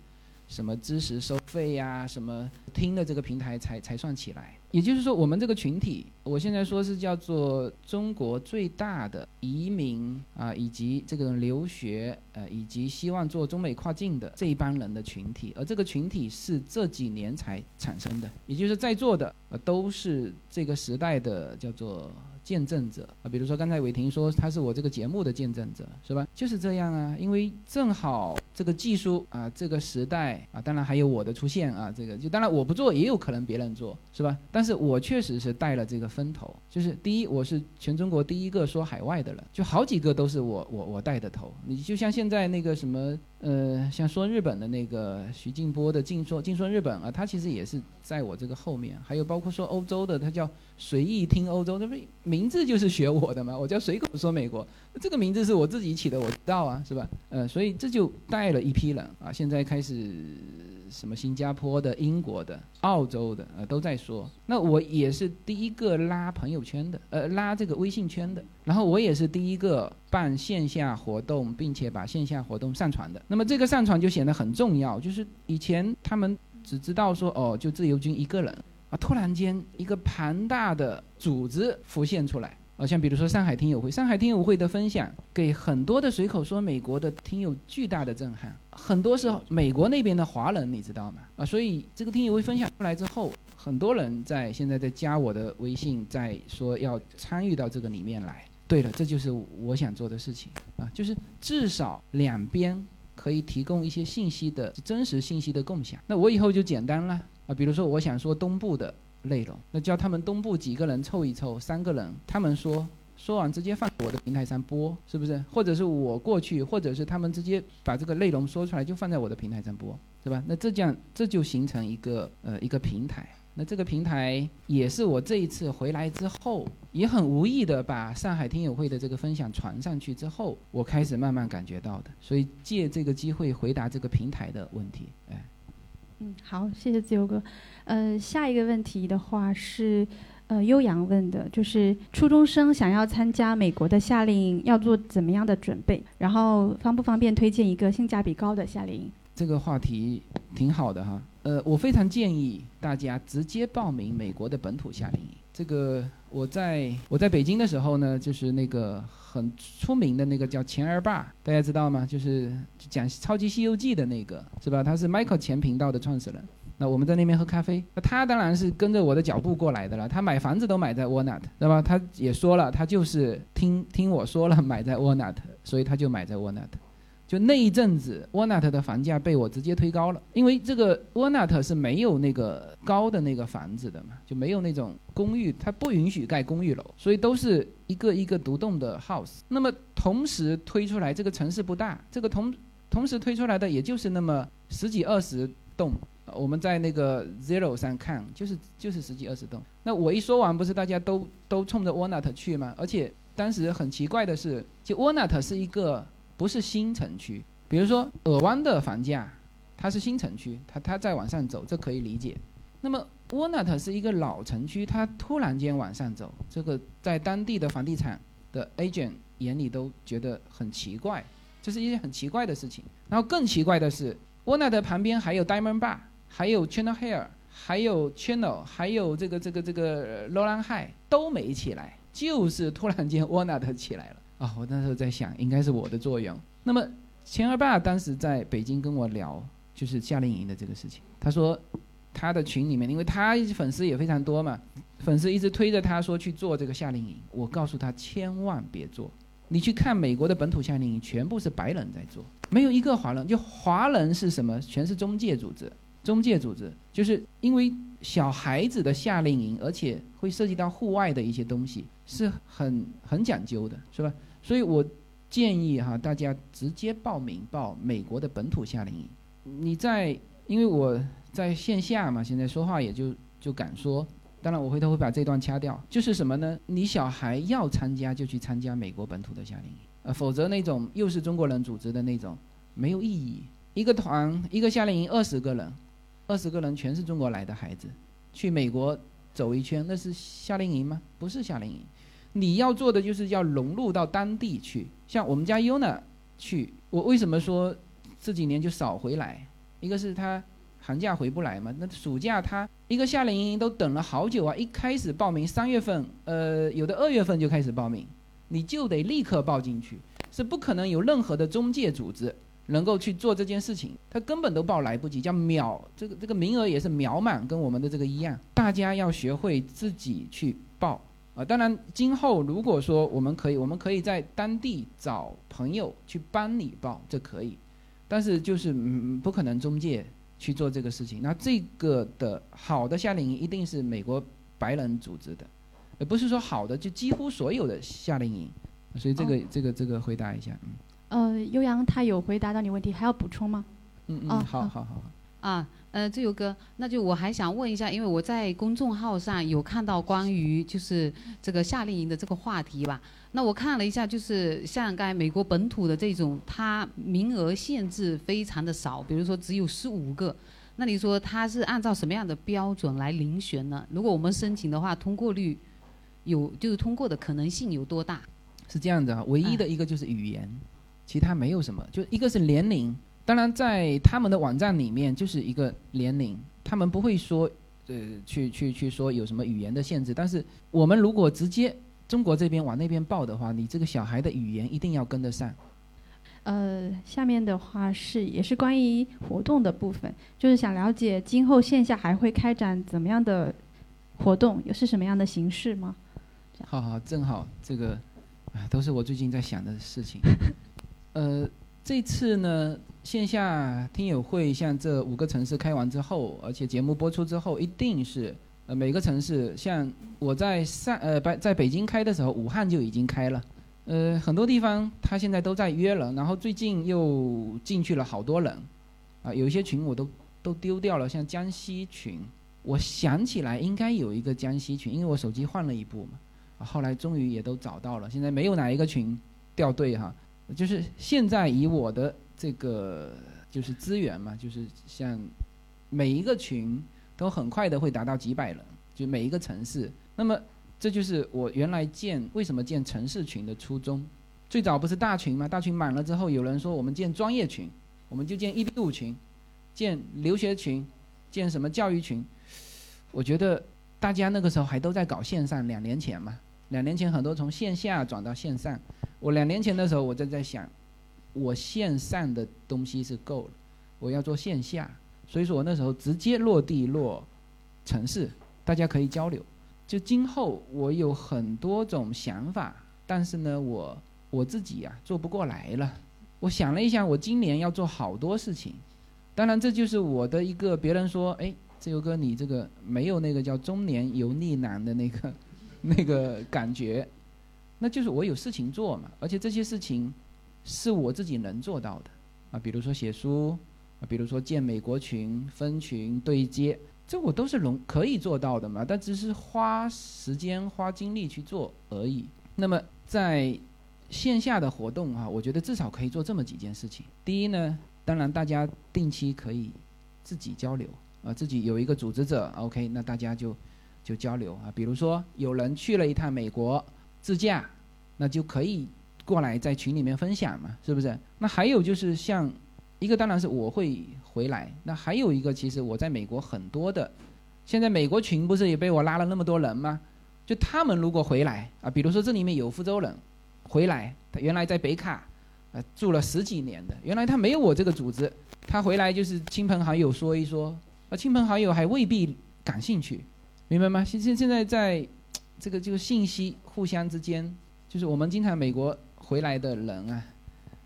什么知识收费啊，什么听的这个平台才才算起来。也就是说我们这个群体，我现在说是叫做中国最大的移民啊、呃，以及这个留学呃，以及希望做中美跨境的这一帮人的群体，而这个群体是这几年才产生的。也就是在座的、呃、都是这个时代的叫做见证者啊、呃，比如说刚才伟霆说他是我这个节目的见证者，是吧？就是这样啊，因为正好这个技术啊、呃，这个时代啊，当然还有我的出现啊，这个就当然我不做也有可能别人做，是吧？但但是我确实是带了这个风头，就是第一，我是全中国第一个说海外的人，就好几个都是我我我带的头。你就像现在那个什么呃，像说日本的那个徐静波的静说静说日本啊，他其实也是在我这个后面。还有包括说欧洲的，他叫随意听欧洲，这不名字就是学我的嘛，我叫随口说美国，这个名字是我自己起的，我知道啊，是吧？呃，所以这就带了一批人啊，现在开始。什么新加坡的、英国的、澳洲的，呃，都在说。那我也是第一个拉朋友圈的，呃，拉这个微信圈的。然后我也是第一个办线下活动，并且把线下活动上传的。那么这个上传就显得很重要，就是以前他们只知道说，哦，就自由军一个人啊，突然间一个庞大的组织浮现出来。好像比如说上海听友会，上海听友会的分享给很多的随口说美国的听友巨大的震撼，很多是美国那边的华人，你知道吗？啊，所以这个听友会分享出来之后，很多人在现在在加我的微信，在说要参与到这个里面来。对了，这就是我想做的事情啊，就是至少两边可以提供一些信息的真实信息的共享。那我以后就简单了啊，比如说我想说东部的内容，那叫他们东部几个人凑一凑，三个人，他们说说完直接放我的平台上播，是不是？或者是我过去，或者是他们直接把这个内容说出来就放在我的平台上播，对吧？那这样这就形成一个呃一个平台。那这个平台也是我这一次回来之后，也很无意的把上海听友会的这个分享传上去之后，我开始慢慢感觉到的。所以借这个机会回答这个平台的问题。哎，嗯，好，谢谢自由哥。呃，下一个问题的话是，呃，悠扬问的，就是初中生想要参加美国的夏令营，要做怎么样的准备？然后方不方便推荐一个性价比高的夏令营？这个话题挺好的哈，呃，我非常建议大家直接报名美国的本土夏令营。这个我在我在北京的时候呢，就是那个很出名的那个叫钱二爸，大家知道吗？就是讲超级西游记的那个，是吧？他是 Michael 前频道的创始人。那我们在那边喝咖啡，那他当然是跟着我的脚步过来的了。他买房子都买在 Walnut， 对吧？他也说了，他就是听听我说了买在 Walnut， 所以他就买在 Walnut。就那一阵子 Walnut 的房价被我直接推高了，因为这个 Walnut 是没有那个高的那个房子的嘛，就没有那种公寓，它不允许盖公寓楼，所以都是一个一个独栋的 house。 那么同时推出来，这个城市不大，这个同同时推出来的也就是那么十几二十栋，我们在那个 Zero 上看就是就是十几二十栋。那我一说完，不是大家都都冲着 Walnut 去吗？而且当时很奇怪的是，就 Walnut 是一个不是新城区，比如说尔湾的房价它是新城区，它它在往上走，这可以理解。那么 Walnut 是一个老城区，它突然间往上走，这个在当地的房地产的 agent 眼里都觉得很奇怪，这是一件很奇怪的事情。然后更奇怪的是 Walnut 旁边还有 Diamond Bar， 还有 Channel Hair， 还有 Channel， 还有这个这个这个 Lower Highland 都没起来，就是突然间 Walnut 起来了。哦，我那时候在想应该是我的作用。那么钱二爸当时在北京跟我聊就是夏令营的这个事情，他说他的群里面，因为他粉丝也非常多嘛，粉丝一直推着他说去做这个夏令营。我告诉他千万别做，你去看美国的本土夏令营全部是白人在做，没有一个华人。就华人是什么？全是中介组织，中介组织就是因为小孩子的夏令营，而且会涉及到户外的一些东西，是很很讲究的，是吧？所以我建议哈，大家直接报名报美国的本土夏令营。你在，因为我在线下嘛，现在说话也就就敢说，当然我回头会把这段掐掉。就是什么呢？你小孩要参加就去参加美国本土的夏令营，呃，否则那种又是中国人组织的那种没有意义。一个团一个夏令营二十个人，二十个人全是中国来的孩子，去美国走一圈，那是夏令营吗？不是夏令营。你要做的就是要融入到当地去，像我们家 Yuna 去，我为什么说这几年就少回来？一个是他寒假回不来嘛，那暑假他一个夏令营都等了好久啊！一开始报名三月份，呃，有的二月份就开始报名，你就得立刻报进去，是不可能有任何的中介组织能够去做这件事情，他根本都报来不及，叫秒，这个这个名额也是秒满，跟我们的这个一样。大家要学会自己去报。啊，当然，今后如果说我们可以，我们可以在当地找朋友去帮你报，这可以，但是就是、嗯、不可能中介去做这个事情。那这个的好的夏令营一定是美国白人组织的，也不是说好的就几乎所有的夏令营。所以这个、哦、这个这个回答一下。嗯、呃，悠扬他有回答到你问题，还要补充吗？嗯嗯，哦、好好好。啊。呃，自由哥，那就我还想问一下，因为我在公众号上有看到关于就是这个夏令营的这个话题吧。那我看了一下，就是像刚才美国本土的这种，它名额限制非常的少，比如说只有十五个。那你说它是按照什么样的标准来遴选呢？如果我们申请的话，通过率有就是通过的可能性有多大？是这样的啊，唯一的一个就是语言，嗯、其他没有什么，就一个是年龄。当然在他们的网站里面就是一个年龄，他们不会说呃去去去说有什么语言的限制，但是我们如果直接中国这边往那边报的话，你这个小孩的语言一定要跟得上。呃下面的话是也是关于活动的部分，就是想了解今后线下还会开展怎么样的活动，又是什么样的形式吗？好好，正好这个都是我最近在想的事情。呃这次呢线下听友会像这五个城市开完之后，而且节目播出之后，一定是呃每个城市，像我在上呃在北京开的时候，武汉就已经开了，呃很多地方他现在都在约了，然后最近又进去了好多人，啊、呃、有一些群我都都丢掉了，像江西群，我想起来应该有一个江西群，因为我手机换了一部嘛，后来终于也都找到了，现在没有哪一个群掉队哈。就是现在以我的这个就是资源嘛，就是像每一个群都很快的会达到几百人，就每一个城市。那么这就是我原来建为什么建城市群的初衷。最早不是大群吗？大群满了之后，有人说我们建专业群，我们就建一比五群，建留学群，建什么教育群。我觉得大家那个时候还都在搞线上，两年前嘛，两年前很多从线下转到线上。我两年前的时候我就在想，我线上的东西是够了，我要做线下，所以说我那时候直接落地落城市，大家可以交流。就今后我有很多种想法，但是呢我我自己啊做不过来了。我想了一下，我今年要做好多事情，当然这就是我的一个，别人说哎自由哥你这个没有那个叫中年油腻男的那个那个感觉，那就是我有事情做嘛，而且这些事情是我自己能做到的啊，比如说写书啊，比如说建美国群、分群、对接，这我都是容可以做到的嘛，但只是花时间花精力去做而已。那么在线下的活动啊，我觉得至少可以做这么几件事情。第一呢，当然大家定期可以自己交流啊，自己有一个组织者 OK， 那大家就就交流啊，比如说有人去了一趟美国自驾，那就可以过来在群里面分享嘛，是不是？那还有就是像一个当然是我会回来，那还有一个其实我在美国很多的，现在美国群不是也被我拉了那么多人吗？就他们如果回来啊，比如说这里面有福州人回来，他原来在北卡呃住了十几年的，原来他没有我这个组织，他回来就是亲朋好友说一说啊，亲朋好友还未必感兴趣，明白吗？现现在在这个就是信息互相之间，就是我们经常美国回来的人啊，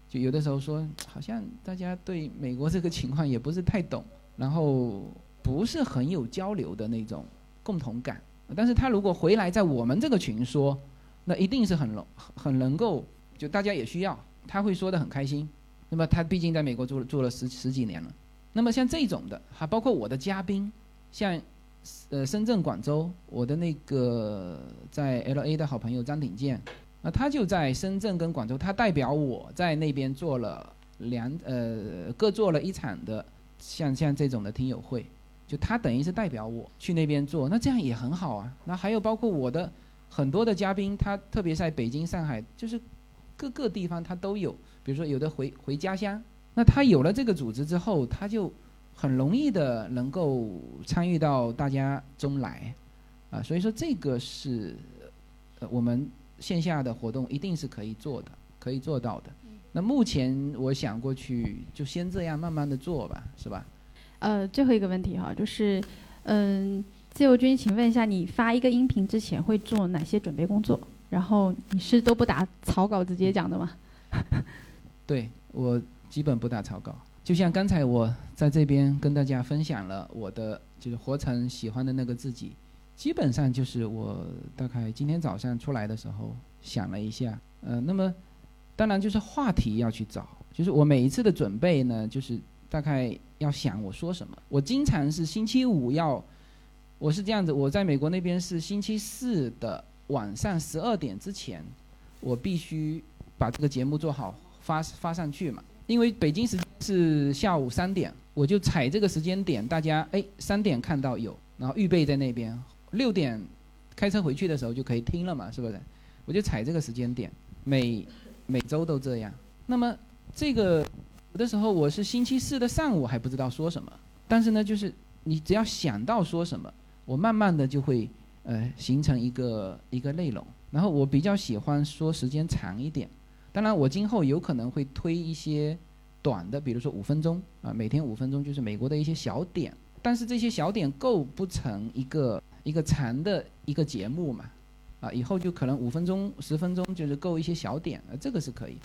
就有的时候说好像大家对美国这个情况也不是太懂，然后不是很有交流的那种共同感。但是他如果回来在我们这个群说，那一定是很很能够，就大家也需要，他会说得很开心。那么他毕竟在美国住了住了十十几年了。那么像这种的，还包括我的嘉宾，像呃，深圳、广州，我的那个在 L A 的好朋友张鼎健，那他就在深圳跟广州，他代表我在那边做了两呃各做了一场的像像这种的听友会，就他等于是代表我去那边做，那这样也很好啊。那还有包括我的很多的嘉宾，他特别在北京、上海，就是各个地方他都有，比如说有的回回家乡，那他有了这个组织之后，他就很容易的能够参与到大家中来啊，所以说这个是呃我们线下的活动一定是可以做的，可以做到的。那目前我想过去就先这样慢慢的做吧，是吧？呃最后一个问题哈，就是嗯、呃、自由君请问一下，你发一个音频之前会做哪些准备工作？然后你是都不打草稿直接讲的吗？对，我基本不打草稿，就像刚才我在这边跟大家分享了我的就是活成喜欢的那个自己，基本上就是我大概今天早上出来的时候想了一下，呃，那么当然就是话题要去找，就是我每一次的准备呢，就是大概要想我说什么。我经常是星期五要，我是这样子，我在美国那边是星期四的晚上十二点之前，我必须把这个节目做好发发上去嘛。因为北京时是下午三点，我就踩这个时间点，大家哎三点看到有，然后预备在那边，六点开车回去的时候就可以听了嘛，是不是？我就踩这个时间点，每每周都这样。那么这个有的时候我是星期四的上午还不知道说什么，但是呢，就是你只要想到说什么，我慢慢的就会呃形成一个一个内容。然后我比较喜欢说时间长一点。当然我今后有可能会推一些短的，比如说五分钟啊，每天五分钟，就是美国的一些小点，但是这些小点构不成一个一个长的一个节目嘛，啊，以后就可能五分钟十分钟就是够一些小点，啊，这个是可以。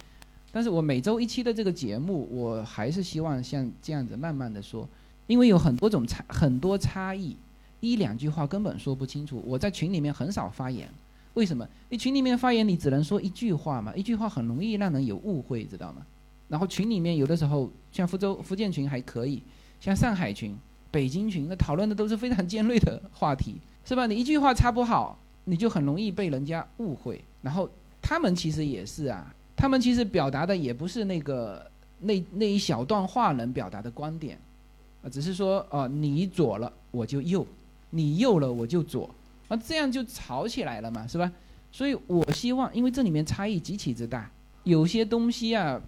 但是我每周一期的这个节目，我还是希望像这样子慢慢的说，因为有很多种差很多差异，一两句话根本说不清楚。我在群里面很少发言。为什么？你群里面发言你只能说一句话嘛，一句话很容易让人有误会，知道吗？然后群里面有的时候像福州福建群还可以，像上海群北京群的讨论的都是非常尖锐的话题，是吧？你一句话插不好，你就很容易被人家误会。然后他们其实也是啊，他们其实表达的也不是那个那那一小段话能表达的观点，只是说哦、呃，你左了我就右，你右了我就左，啊，这样就吵起来了嘛，是吧？所以我希望，因为这里面差异极其之大，有些东西啊，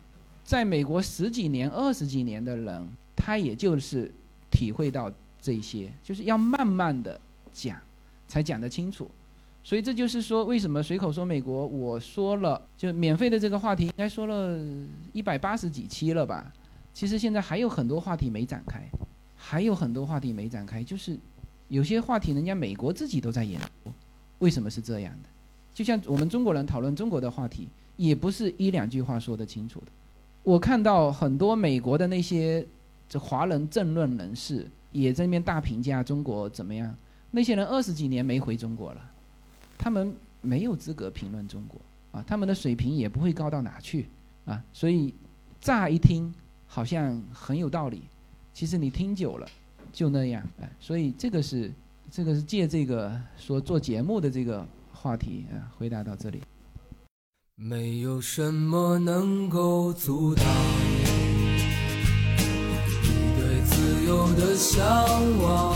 在美国十几年、二十几年的人，他也就是体会到这些，就是要慢慢的讲，才讲得清楚。所以这就是说，为什么随口说美国，我说了就免费的这个话题，应该说了一百八十几期了吧？其实现在还有很多话题没展开，还有很多话题没展开，就是有些话题人家美国自己都在研究，为什么是这样的？就像我们中国人讨论中国的话题，也不是一两句话说得清楚的。我看到很多美国的那些华人政论人士也在那边大评价中国怎么样，那些人二十几年没回中国了。他们没有资格评论中国啊，他们的水平也不会高到哪去啊，所以乍一听好像很有道理，其实你听久了就那样、啊、所以这个是这个是借这个说做节目的这个话题啊，回答到这里。没有什么能够阻挡你对自由的向往。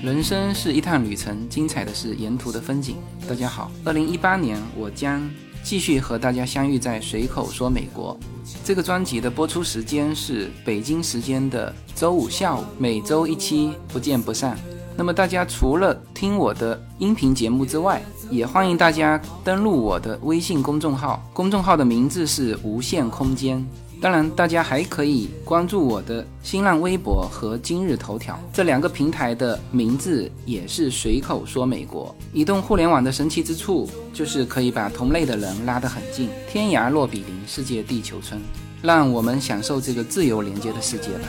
人生是一趟旅程，精彩的是沿途的风景。大家好，二零一八年我将继续和大家相遇在随口说美国。这个专辑的播出时间是北京时间的周五下午，每周一期，不见不散。那么大家除了听我的音频节目之外，也欢迎大家登录我的微信公众号，公众号的名字是无限空间。当然大家还可以关注我的新浪微博和今日头条，这两个平台的名字也是随口说美国。移动互联网的神奇之处就是可以把同类的人拉得很近，天涯若比邻，世界地球村，让我们享受这个自由连接的世界吧。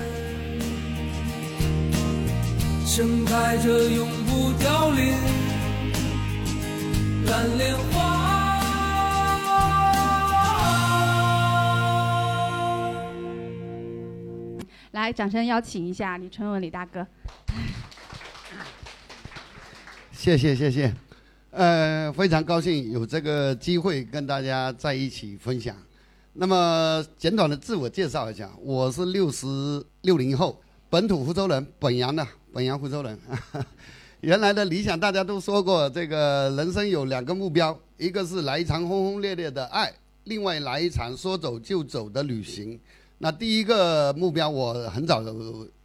盛开着永不凋零蓝莲花。来，掌声邀请一下李春文李大哥。谢谢谢谢，呃，非常高兴有这个机会跟大家在一起分享。那么简短的自我介绍一下，我是六十六零后，本土福州人，本阳的，本阳福州人。原来的理想大家都说过，这个人生有两个目标，一个是来一场轰轰烈烈的爱，另外来一场说走就走的旅行。那第一个目标我很早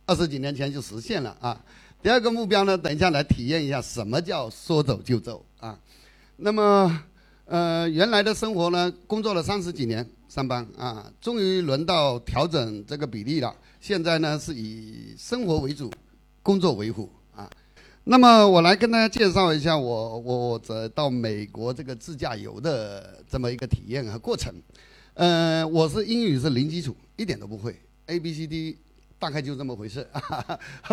二十几年前就实现了啊，第二个目标呢，等一下来体验一下什么叫说走就走啊。那么呃原来的生活呢，工作了三十几年上班啊，终于轮到调整这个比例了，现在呢是以生活为主，工作维护啊。那么我来跟大家介绍一下我我到美国这个自驾游的这么一个体验和过程。呃，我是英语是零基础，一点都不会 ，A B C D 大概就这么回事，啊、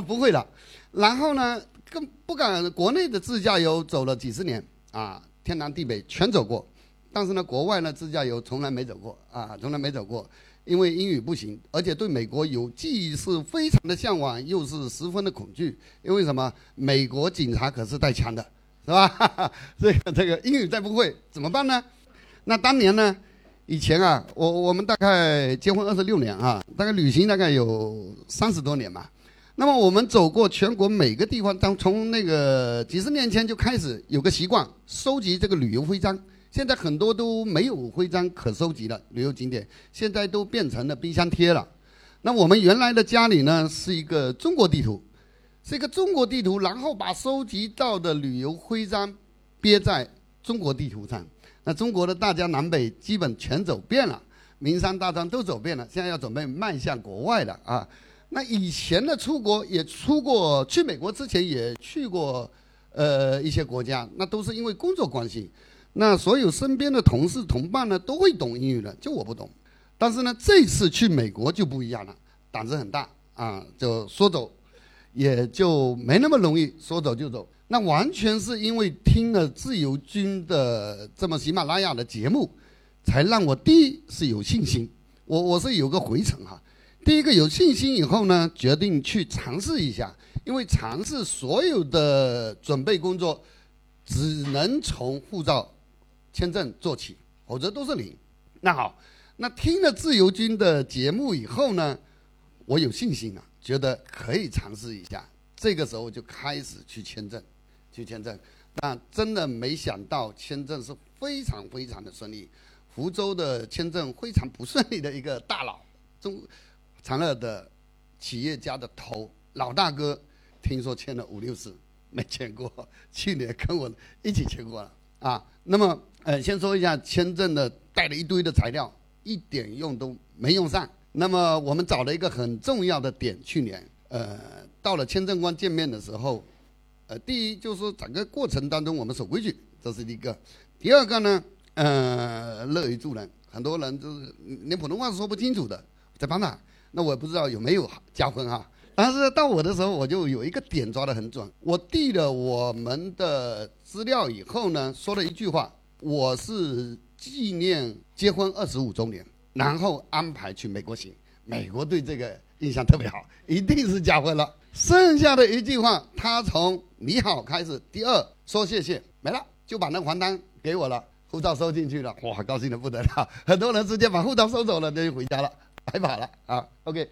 不会了。然后呢，更不敢国内的自驾游走了几十年啊，天南地北全走过，但是呢，国外呢自驾游从来没走过啊，从来没走过，因为英语不行，而且对美国有既是非常的向往，又是十分的恐惧，因为什么？美国警察可是带枪的，是吧？这个这个英语再不会怎么办呢？那当年呢？以前啊，我我们大概结婚二十六年啊，大概旅行大概有三十多年嘛。那么我们走过全国每个地方，当从那个几十年前就开始有个习惯，收集这个旅游徽章。现在很多都没有徽章可收集了，旅游景点现在都变成了冰箱贴了。那我们原来的家里呢，是一个中国地图，是一个中国地图，然后把收集到的旅游徽章憋在中国地图上。那中国的大江南北基本全走遍了，名山大川都走遍了，现在要准备迈向国外了啊！那以前的出国也出过，去美国之前也去过，呃，一些国家，那都是因为工作关系。那所有身边的同事同伴呢，都会懂英语的，就我不懂。但是呢，这次去美国就不一样了，胆子很大啊，就说走，也就没那么容易，说走就走。那完全是因为听了自由军的这么喜马拉雅的节目，才让我第一是有信心。我我是有个回程哈、啊，第一个有信心以后呢，决定去尝试一下，因为尝试所有的准备工作只能从护照、签证做起，否则都是零。那好，那听了自由军的节目以后呢，我有信心啊，觉得可以尝试一下。这个时候就开始去签证，去签证。那真的没想到签证是非常非常的顺利。福州的签证非常不顺利的一个大佬，中长乐的企业家的头老大哥，听说签了五六次没签过，去年跟我一起签过了啊。那么呃，先说一下签证的，带了一堆的材料，一点用都没用上。那么我们找了一个很重要的点，去年呃到了签证官见面的时候，呃，第一就是说整个过程当中我们守规矩，这是一个；第二个呢，呃，乐于助人，很多人就是连普通话说不清楚的，在帮他。那我也不知道有没有加分哈，但是到我的时候我就有一个点抓得很准。我递了我们的资料以后呢，说了一句话，我是纪念结婚二十五周年，然后安排去美国行。美国对这个印象特别好，一定是加分了。剩下的一句话，他从你好开始，第二说谢谢，没了，就把那还单给我了。护照收进去了，哇，高兴得不得了！很多人直接把护照收走了，就回家了，白跑了啊。OK，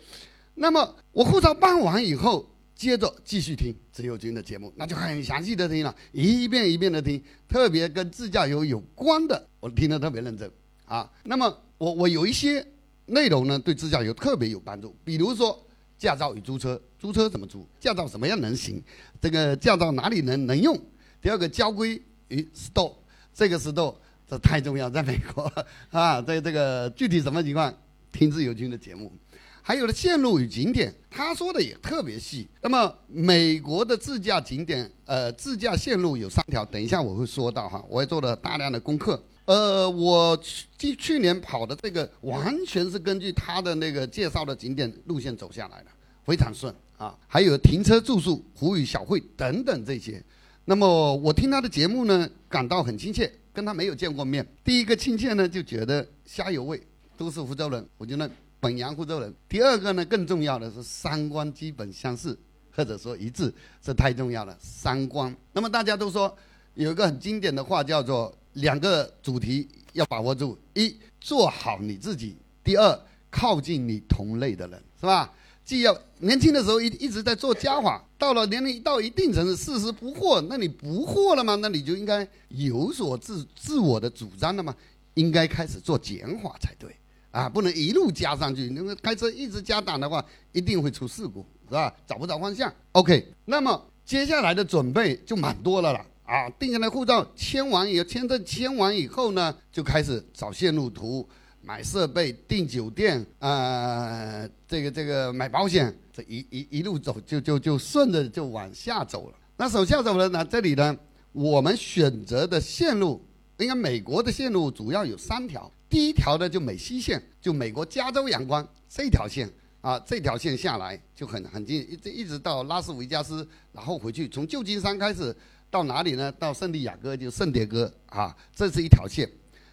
那么我护照办完以后，接着继续听自由军的节目，那就很详细的听了，一遍一遍的听，特别跟自驾游有关的，我听得特别认真啊。那么我我有一些内容呢，对自驾游特别有帮助，比如说驾照与租车，租车怎么租，驾照什么样能行，这个驾照哪里能能用。第二个交规与 store， 这个 store。这太重要，在美国啊，在这个具体什么情况，听自由军的节目，还有了线路与景点，他说的也特别细。那么美国的自驾景点，呃，自驾线路有三条，等一下我会说到哈，我也做了大量的功课。呃，我去去年跑的这个，完全是根据他的那个介绍的景点路线走下来的，非常顺啊。还有停车、住宿、湖与小会等等这些。那么我听他的节目呢，感到很亲切。跟他没有见过面，第一个亲切呢，就觉得虾油味，都是福州人，我觉得本洋福州人。第二个呢，更重要的是三观基本相似，或者说一致，这太重要了，三观。那么大家都说有一个很经典的话叫做两个主题要把握住，一做好你自己，第二靠近你同类的人，是吧？既要年轻的时候一一直在做家法，到了年龄到一定程度，四十不惑，那你不惑了吗？那你就应该有所自自我的主张了吗？应该开始做减法才对啊，不能一路加上去。那个开车一直加档的话，一定会出事故，是吧？找不着方向。OK， 那么接下来的准备就蛮多了啦啊，定下来护照签完以后，签证签完以后呢，就开始找线路图。买设备、订酒店，呃，这个这个买保险，这一一一路走就就就顺着就往下走了。那走下走了呢，这里呢，我们选择的线路，应该美国的线路主要有三条。第一条呢，就美西线，就美国加州阳光这条线啊，这条线下来就很很近，一直一直到拉斯维加斯，然后回去从旧金山开始到哪里呢？到圣地亚哥，就圣迭戈啊，这是一条线，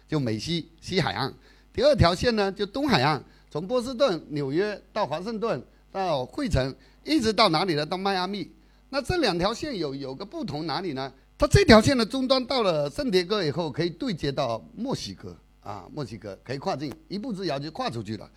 就美西西海岸。第二条线呢，就东海岸，从波士顿、纽约到华盛顿，到惠城，一直到哪里呢？到迈阿密。那这两条线有有个不同哪里呢？它这条线的终端到了圣迭戈以后，可以对接到墨西哥啊，墨西哥可以跨境，一步之遥就跨出去了。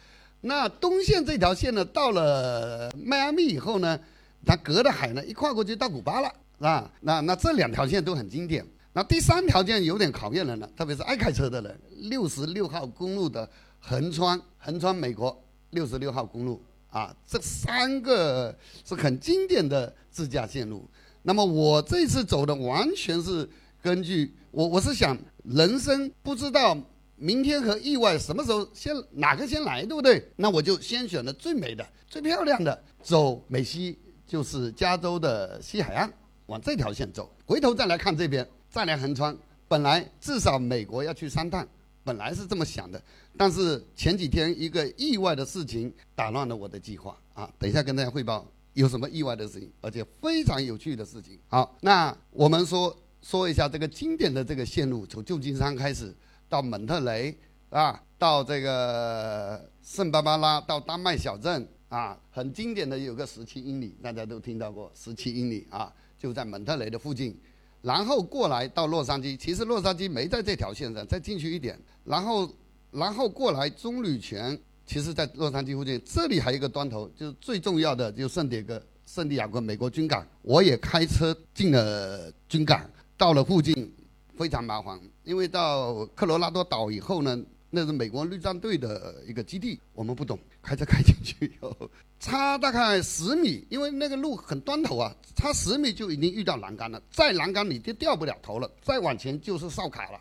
那东线这条线呢，到了迈阿密以后呢，它隔了海呢，一跨过去到古巴了啊。那那这两条线都很经典。那第三条线有点考验人了，特别是爱开车的人。六十六号公路的横穿，横穿美国六十六号公路啊，这三个是很经典的自驾线路。那么我这次走的完全是根据我，我是想人生不知道明天和意外什么时候先哪个先来，对不对？那我就先选了最美的、最漂亮的，走美西，就是加州的西海岸，往这条线走，回头再来看这边。再来横穿，本来至少美国要去三趟，本来是这么想的，但是前几天一个意外的事情打乱了我的计划啊！等一下跟大家汇报有什么意外的事情，而且非常有趣的事情。好，那我们说说一下这个经典的这个线路，从旧金山开始到蒙特雷，啊，到这个圣巴巴拉，到丹麦小镇啊，很经典的有个十七英里，大家都听到过十七英里啊，就在蒙特雷的附近。然后过来到洛杉矶，其实洛杉矶没在这条线上，再进去一点，然后然后过来棕榈泉，其实在洛杉矶附近。这里还有一个端头，就是最重要的，就是圣迭戈。圣地亚哥美国军港，我也开车进了军港，到了附近非常麻烦，因为到科罗拉多岛以后呢，那是美国陆战队的一个基地，我们不懂，开车开进去以后，差大概十米，因为那个路很端头啊，差十米就已经遇到栏杆了，在栏杆你就掉不了头了，再往前就是哨卡了，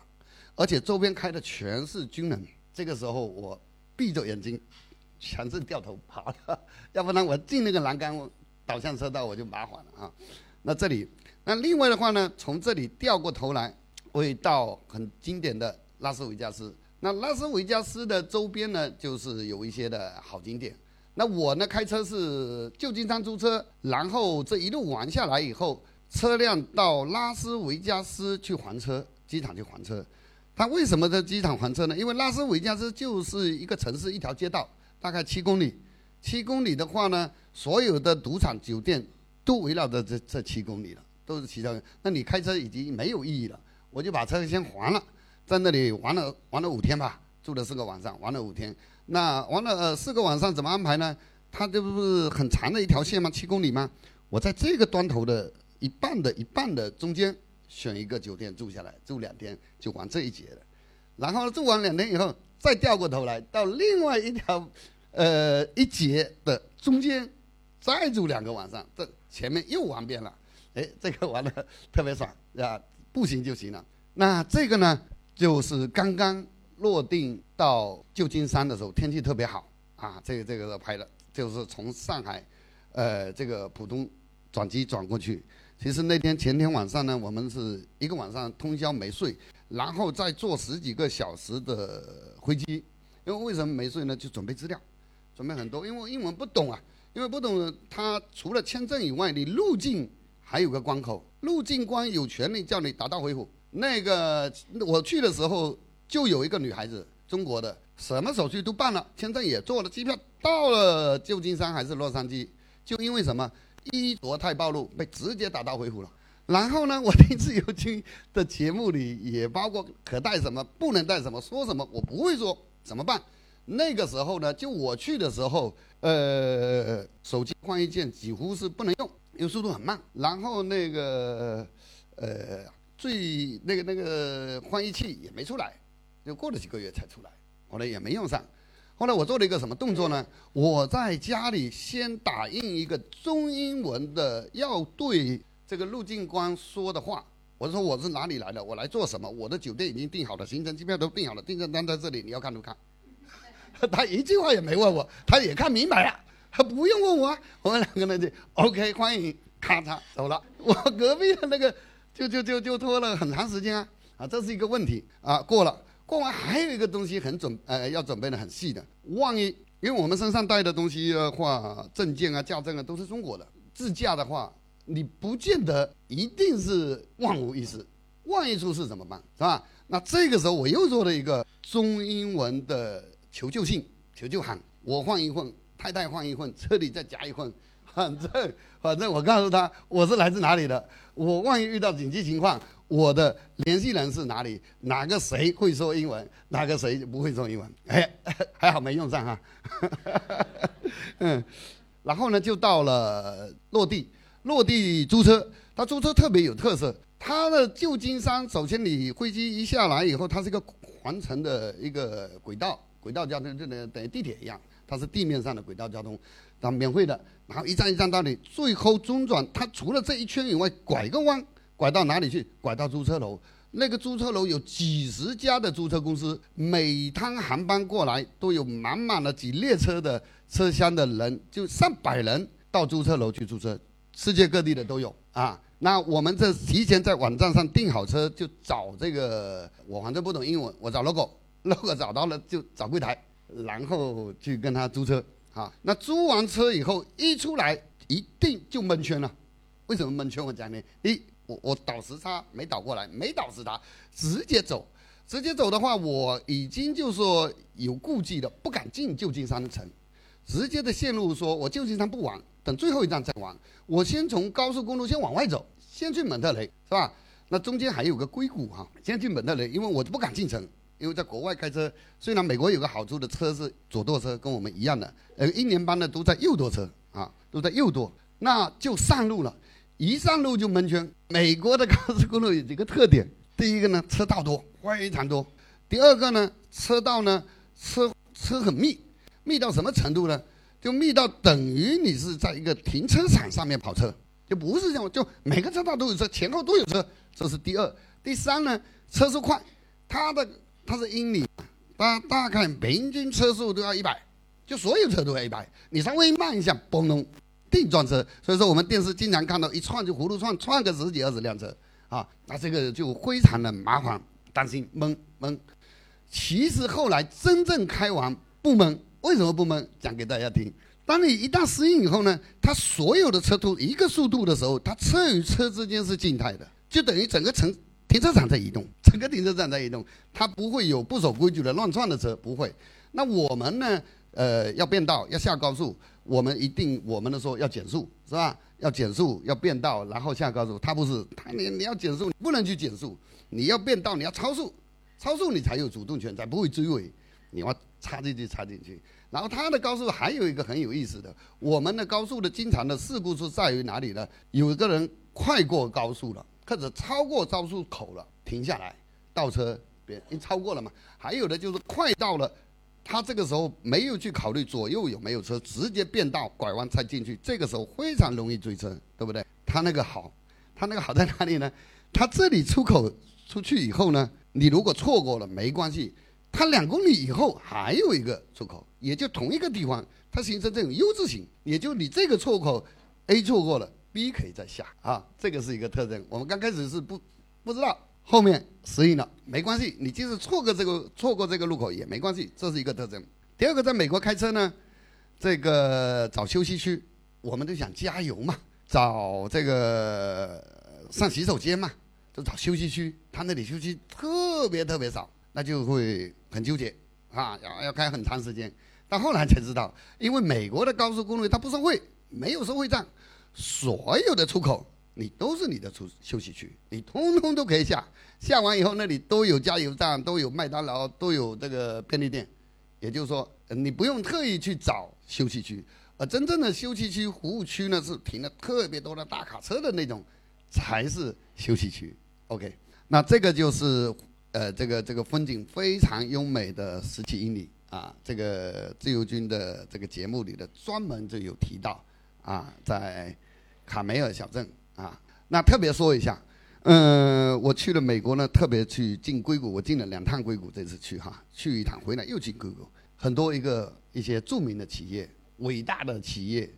而且周边开的全是军人，这个时候我闭着眼睛，全是掉头爬了，要不然我进那个栏杆。导向车道我就麻烦了啊，那这里，那另外的话呢，从这里掉过头来，会到很经典的拉斯维加斯。那拉斯维加斯的周边呢，就是有一些的好景点。那我呢开车是旧金山租车，然后这一路玩下来以后，车辆到拉斯维加斯去还车，机场去还车。它为什么在机场还车呢？因为拉斯维加斯就是一个城市一条街道，大概七公里。七公里的话呢，所有的赌场酒店都围绕着这这七公里了，都是七条。那你开车已经没有意义了，我就把车先还了，在那里玩了玩了五天吧，住了四个晚上，玩了五天。那玩了、呃、四个晚上怎么安排呢？它这不是很长的一条线吗？七公里吗？我在这个端头的一半的一半的中间选一个酒店住下来，住两天就玩这一节了。然后住完两天以后，再掉过头来到另外一条。呃，一节的中间再住两个晚上，这前面又玩遍了，哎，这个玩的特别爽啊！步行就行了。那这个呢，就是刚刚落定到旧金山的时候，天气特别好啊，这个这个拍的，就是从上海，呃，这个浦东转机转过去。其实那天前天晚上呢，我们是一个晚上通宵没睡，然后再坐十几个小时的飞机，因为为什么没睡呢？就准备资料。准备很多，因为英文不懂啊，因为不懂，他除了签证以外，你入境还有个关口，入境官有权利叫你打道回府。那个我去的时候就有一个女孩子，中国的，什么手续都办了，签证也做了，机票到了旧金山还是洛杉矶，就因为什么衣着太暴露，被直接打道回府了。然后呢，我那次游军的节目里也包括可带什么，不能带什么，说什么我不会说，怎么办？那个时候呢，就我去的时候，呃，手机换一键几乎是不能用，因为速度很慢。然后那个，呃，最那个那个换一器也没出来，就过了几个月才出来，后来也没用上。后来我做了一个什么动作呢？我在家里先打印一个中英文的，要对这个入境官说的话。我说我是哪里来的，我来做什么，我的酒店已经订好了，行程机票都订好了，订正单在这里，你要看就看。他一句话也没问我，他也看明白了，他不用问我，我们两个人就 OK 欢迎，咔嚓走了。我隔壁的那个就就就就拖了很长时间啊，啊，这是一个问题啊。过了，过完还有一个东西很准，呃，要准备的很细的。万一因为我们身上带的东西的话，证件啊、驾证啊都是中国的，自驾的话，你不见得一定是万无一失，万一出事怎么办，是吧？那这个时候我又做了一个中英文的。求救信，求救函，我换一份，太太换一份，车里再夹一份，反正反正我告诉他我是来自哪里的，我万一遇到紧急情况，我的联系人是哪里，哪个谁会说英文，哪个谁不会说英文。哎，还好没用上哈。嗯，然后呢就到了落地，落地租车，他租车特别有特色，他的旧金山首先你飞机一下来以后，它是一个环城的一个轨道。轨道交通就等于地铁一样，它是地面上的轨道交通，它免费的，然后一站一站到你最后中转，它除了这一圈以外，拐个弯，拐到哪里去？拐到租车楼，那个租车楼有几十家的租车公司，每趟航班过来都有满满的几列车的车厢的人，就上百人到租车楼去租车，世界各地的都有啊。那我们这提前在网站上订好车，就找这个，我反正不懂英文，我找 logo。logo 找到了就找柜台，然后去跟他租车啊。那租完车以后一出来一定就蒙圈了。为什么蒙圈？我讲呢，一我我倒时差没倒过来，没倒时差，直接走，直接走的话，我已经就说有顾忌的，不敢进旧金山的城，直接的线路说我旧金山不玩，等最后一站再玩，我先从高速公路先往外走，先去蒙特雷，是吧？那中间还有个硅谷哈、啊，先去蒙特雷，因为我不敢进城，因为在国外开车，虽然美国有个好处的车是左舵车，跟我们一样的，呃，一年班的都在右舵车啊，都在右舵，那就上路了，一上路就蒙圈。美国的高速公路有几个特点，第一个呢，车道多，非常多；第二个呢，车道呢，车车很密，密到什么程度呢？就密到等于你是在一个停车场上面跑车，就不是这样，就每个车道都有车，前后都有车，这是第二。第三呢，车速快，它的它是英里，它大概平均车速都要一百，就所有车都要一百，你稍微慢一下，嘣隆，定撞车。所以说我们电视经常看到一串就葫芦串，串个十几二十辆车啊，那这个就非常的麻烦，担心闷闷。其实后来真正开完不闷，为什么不闷？讲给大家听。当你一旦适应以后呢，它所有的车都一个速度的时候，它车与车之间是静态的，就等于整个城停车场在移动，整个停车场在移动，它不会有不守规矩的乱窜的车，不会。那我们呢，呃，要变道，要下高速，我们一定我们的说要减速，是吧？要减速，要变道，然后下高速。它不是，它你你要减速，你不能去减速，你要变道，你要超速，超速你才有主动权，才不会追尾。你要插进去，插进去。然后它的高速还有一个很有意思的，我们的高速的经常的事故是在于哪里呢？有一个人快过高速了，或者超过高速口了，停下来倒车，别因超过了嘛。还有的就是快到了，他这个时候没有去考虑左右有没有车，直接变道拐弯才进去，这个时候非常容易追车，对不对？他那个好，他那个好在哪里呢？他这里出口出去以后呢，你如果错过了没关系，他两公里以后还有一个出口，也就同一个地方，它形成这种 U 字形，也就你这个错口 A 错过了 B 可以再下啊，这个是一个特征。我们刚开始是不不知道，后面适应了没关系，你即使错过这个错过这个路口也没关系，这是一个特征。第二个，在美国开车呢，这个找休息区，我们都想加油嘛，找这个上洗手间嘛，就找休息区，他那里休息特别特别少，那就会很纠结啊，要要开很长时间。但后来才知道，因为美国的高速公路它不收费，没有收费站，所有的出口你都是你的出休息区，你通通都可以下，下完以后那里都有加油站，都有麦当劳，都有这个便利店，也就是说你不用特意去找休息区。而真正的休息区服务区呢，是停了特别多的大卡车的那种才是休息区。 OK， 那这个就是呃，这个这个风景非常优美的十七英里啊，这个自由军的这个节目里的专门就有提到啊，在卡梅尔小镇啊。那特别说一下，嗯、呃，我去了美国呢，特别去进硅谷，我进了两趟硅谷，这次去哈，去一趟回来又进硅谷，很多一个一些著名的企业、伟大的企业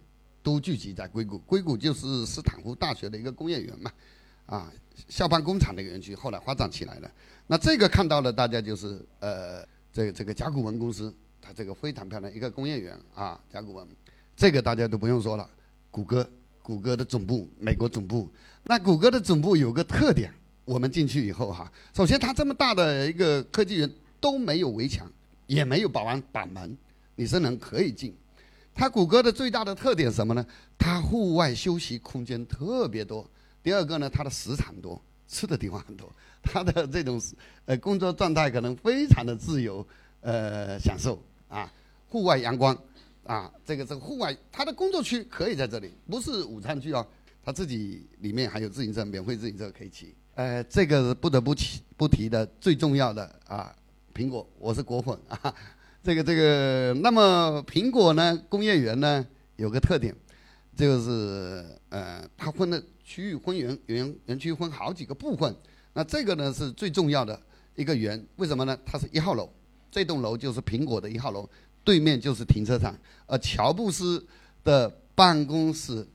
都聚集在硅谷，硅谷就是斯坦福大学的一个工业园嘛。啊，校办工厂的园区后来发展起来了。那这个看到了，大家就是呃，这个、这个甲骨文公司，它这个非常漂亮一个工业园啊，甲骨文，这个大家都不用说了。谷歌，谷歌的总部，美国总部。那谷歌的总部有个特点，我们进去以后哈、啊，首先它这么大的一个科技园都没有围墙，也没有保安把门，你是能可以进。它谷歌的最大的特点是什么呢？它户外休息空间特别多。第二个呢，它的食堂多，吃的地方很多，它的这种呃工作状态可能非常的自由，呃享受啊，户外阳光啊，这个这个户外，它的工作区可以在这里，不是午餐区哦，它自己里面还有自行车，免费自行车可以骑。呃，这个不得不提不提的最重要的啊，苹果，我是果粉啊，这个这个，那么苹果呢，工业园呢有个特点，就是呃它分的。区域分园园园区分好几个部分，那这个呢是最重要的一个园，为什么呢？它是一号楼，这栋楼就是苹果的一号楼，对面就是停车场，而乔布斯的办公室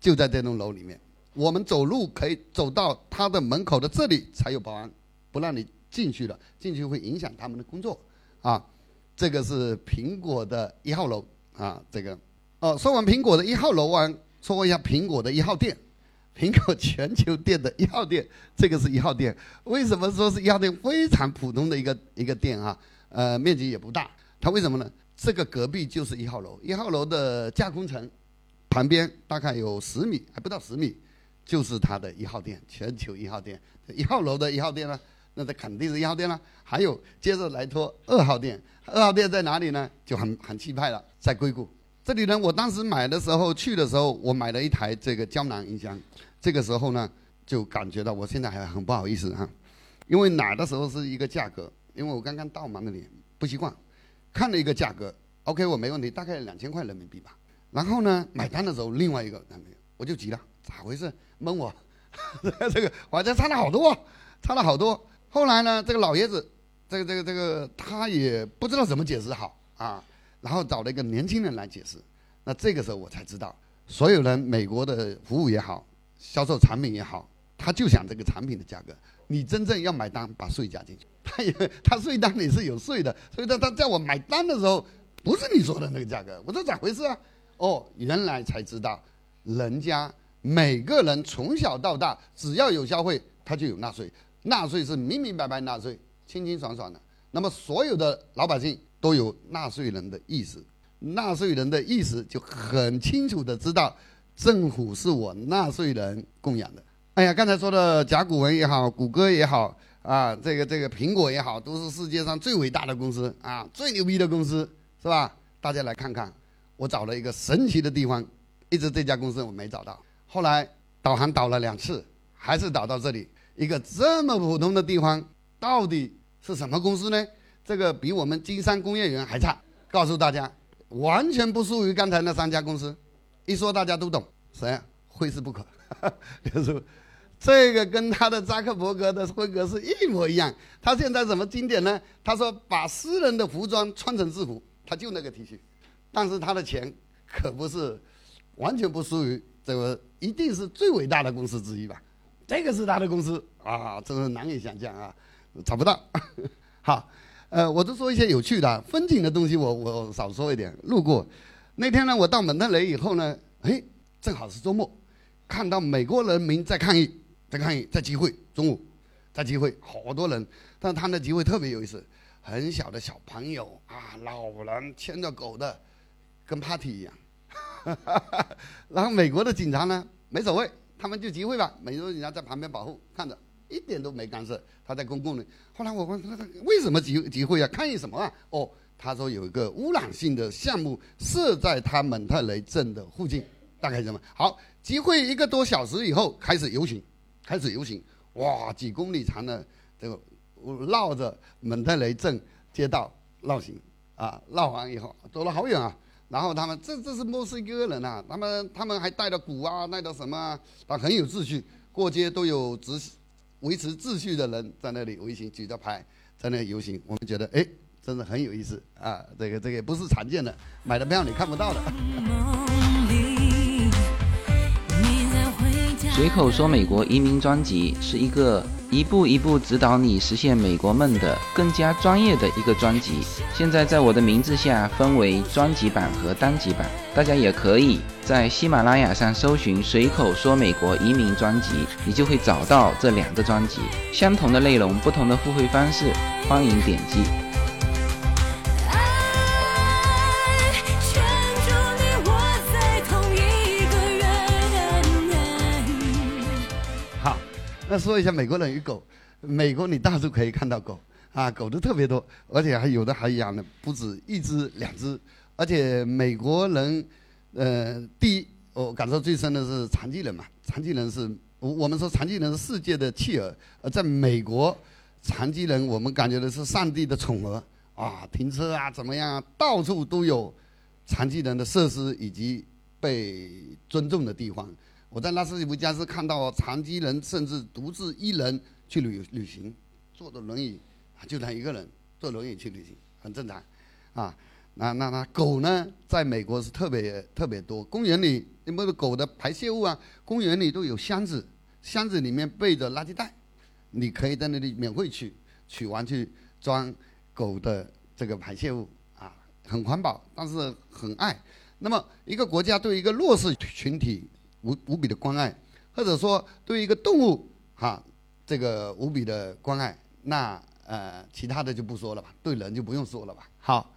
就在这栋楼里面。我们走路可以走到他的门口的这里才有保安，不让你进去了，进去会影响他们的工作啊。这个是苹果的一号楼啊，这个哦，说完苹果的一号楼完，说一下苹果的一号店。苹果全球店的一号店，这个是一号店。为什么说是一号店？非常普通的一个一个店啊，呃，面积也不大。它为什么呢？这个隔壁就是一号楼，一号楼的架空层旁边大概有十米，还不到十米，就是它的一号店，全球一号店。一号楼的一号店呢，那它肯定是一号店了。还有接着来说二号店，二号店在哪里呢？就很很气派了，在硅谷。这里呢，我当时买的时候，去的时候，我买了一台这个胶囊音箱。这个时候呢，就感觉到我现在还很不好意思啊，因为拿的时候是一个价格，因为我刚刚到嘛那里不习惯，看了一个价格 ，OK 我没问题，大概两千块人民币吧。然后呢，买单的时候另外一个我就急了，咋回事？蒙我，这个我这差了好多，差了好多。后来呢，这个老爷子，这个这个这个他也不知道怎么解释好啊。然后找了一个年轻人来解释，那这个时候我才知道，所有人美国的服务也好，销售产品也好，他就想这个产品的价格。你真正要买单，把税加进去，他也他税单里是有税的，所以他他叫我买单的时候，不是你说的那个价格，我说咋回事啊？哦，原来才知道，人家每个人从小到大，只要有消费，他就有纳税，纳税是明明白白纳税，清清爽爽的。那么所有的老百姓都有纳税人的意识，纳税人的意识就很清楚的知道，政府是我纳税人供养的。哎呀，刚才说的甲骨文也好，谷歌也好啊，这个这个苹果也好，都是世界上最伟大的公司啊，最牛逼的公司，是吧？大家来看看，我找了一个神奇的地方，一直这家公司我没找到，后来导航导了两次，还是导到这里，一个这么普通的地方，到底是什么公司呢？这个比我们金山工业园还差，告诉大家，完全不输于刚才那三家公司。一说大家都懂，谁啊？挥之不可。就是这个跟他的扎克伯格的风格是一模一样。他现在什么经典呢？他说把私人的服装穿成制服，他就那个 T 恤，但是他的钱可不是完全不输于这个，一定是最伟大的公司之一吧？这个是他的公司啊，真是难以想象啊，找不到。好。呃，我都说一些有趣的风景的东西我，我我少说一点。路过那天呢，我到蒙特雷以后呢，哎，正好是周末，看到美国人民在抗议，在抗议，在集会，中午在集会，好多人。但他们的集会特别有意思，很小的小朋友啊，老人牵着狗的，跟 party 一样。然后美国的警察呢，没所谓，他们就集会吧，美国警察在旁边保护看着。一点都没干涉，他在公共的。后来我问他，为什么集集会啊？抗议什么啊？哦，他说有一个污染性的项目设在他蒙特雷镇的附近，大概什么？好，集会一个多小时以后开始游行，开始游行，哇，几公里长的这个绕着蒙特雷镇街道绕行啊，绕完以后走了好远啊。然后他们这这是墨西哥人啊，他们他们还带着鼓啊，带着什么啊，他很有秩序，过街都有执。维持秩序的人在那里游行，举着牌在那里游行，我们觉得哎，真的很有意思啊！这个这个也不是常见的，买的票你看不到的。随口说美国移民专辑是一个一步一步指导你实现美国梦的更加专业的一个专辑，现在在我的名字下分为专辑版和单集版，大家也可以在喜马拉雅上搜寻随口说美国移民专辑，你就会找到这两个专辑，相同的内容，不同的付费方式，欢迎点击。那说一下美国人与狗，美国你到处可以看到狗啊，狗都特别多，而且还有的还养了不止一只两只，而且美国人，呃，第一我感受最深的是残疾人嘛，残疾人是我们说残疾人是世界的弃儿，而在美国，残疾人我们感觉的是上帝的宠儿啊，停车啊怎么样啊，到处都有残疾人的设施以及被尊重的地方。我在拉斯维加斯看到残疾人甚至独自一人去旅旅行，坐着轮椅，就他一个人坐轮椅去旅行，很正常，啊，那那那狗呢，在美国是特别特别多，公园里因为狗的排泄物啊，公园里都有箱子，箱子里面备着垃圾袋，你可以在那里免费取，取完去装狗的这个排泄物啊，很环保，但是很爱。那么一个国家对一个弱势群体。无无比的关爱，或者说对于一个动物啊这个无比的关爱，那呃其他的就不说了吧，对人就不用说了吧。好，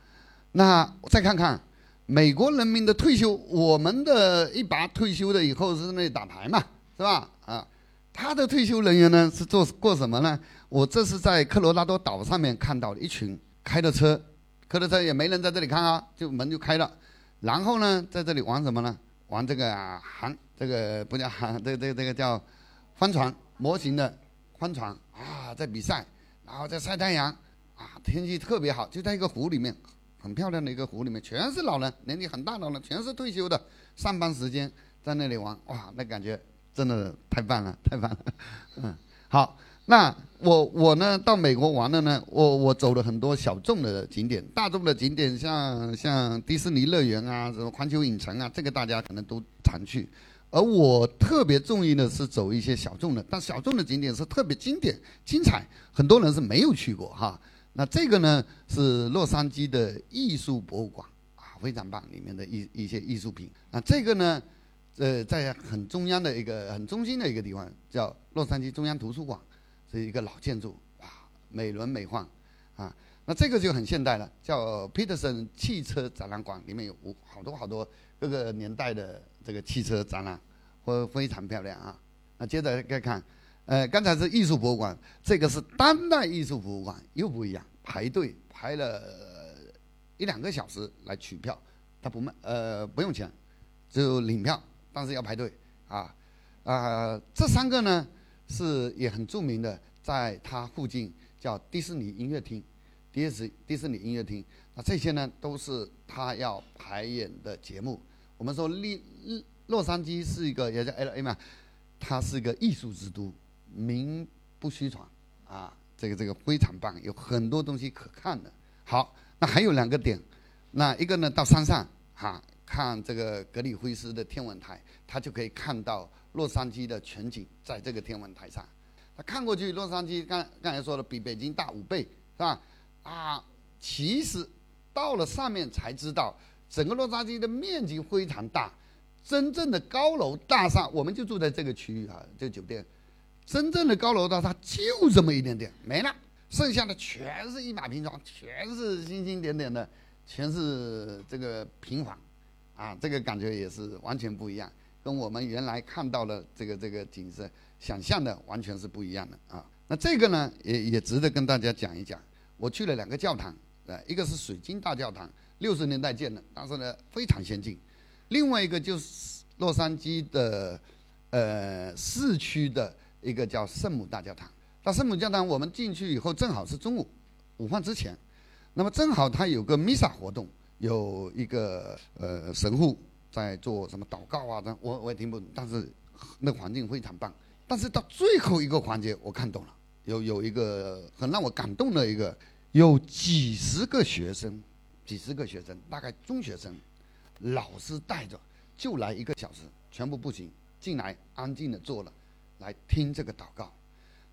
那再看看美国人民的退休，我们的一把退休了以后是那打牌嘛，是吧？啊，他的退休人员呢是做过什么呢？我这是在科罗拉多岛上面看到的一群开的车，开的车也没人在这里看啊，就门就开了，然后呢在这里玩什么呢？玩这个啊航，这个不叫航，这个这个这个叫帆船模型的帆船啊，在比赛，然后在晒太阳啊，天气特别好，就在一个湖里面，很漂亮的一个湖里面，全是老人，年纪很大的老人，全是退休的，上班时间在那里玩，哇，那感觉真的太棒了，太棒了，嗯，好，那我我呢到美国玩了呢，我我走了很多小众的景点，大众的景点像像迪士尼乐园啊，什么环球影城啊，这个大家可能都常去，而我特别中意的是走一些小众的，但小众的景点是特别经典、精彩，很多人是没有去过哈。那这个呢是洛杉矶的艺术博物馆啊，非常棒，里面的一一些艺术品。那这个呢。呃，在很中央的一个很中心的一个地方，叫洛杉矶中央图书馆，是一个老建筑啊，美轮美奂啊。那这个就很现代了，叫 Peterson 汽车展览馆，里面有好多好多各个年代的这个汽车展览，会非常漂亮啊。那接着再看，呃，刚才是艺术博物馆，这个是当代艺术博物馆，又不一样，排队排了一两个小时来取票，它不卖，呃，不用钱，就领票。但是要排队啊啊、呃！这三个呢是也很著名的，在它附近叫迪士尼音乐厅，迪士迪士尼音乐厅。那这些呢都是它要排演的节目。我们说利洛杉矶是一个也叫 L A 嘛，它是一个艺术之都，名不虚传啊！这个这个非常棒，有很多东西可看的。好，那还有两个点，那一个呢到山上哈。啊看这个格里菲斯的天文台，他就可以看到洛杉矶的全景，在这个天文台上，他看过去，洛杉矶刚刚才说的比北京大五倍，是吧？啊，其实到了上面才知道，整个洛杉矶的面积非常大，真正的高楼大厦，我们就住在这个区域啊，这个酒店，真正的高楼大厦就这么一点点，没了，剩下的全是一百平方，全是星星点点的，全是这个平房。啊，这个感觉也是完全不一样，跟我们原来看到的这个这个景色想象的完全是不一样的啊。那这个呢，也也值得跟大家讲一讲。我去了两个教堂，呃，一个是水晶大教堂，六十年代建的，但是呢非常先进；另外一个就是洛杉矶的呃市区的一个叫圣母大教堂。那圣母教堂我们进去以后，正好是中午午饭之前，那么正好它有个弥撒活动。有一个呃神父在做什么祷告啊？我我也听不懂，但是那环境非常棒。但是到最后一个环节，我看懂了，有有一个很让我感动的一个，有几十个学生，几十个学生，大概中学生，老师带着就来一个小时，全部步行进来，安静的坐了，来听这个祷告，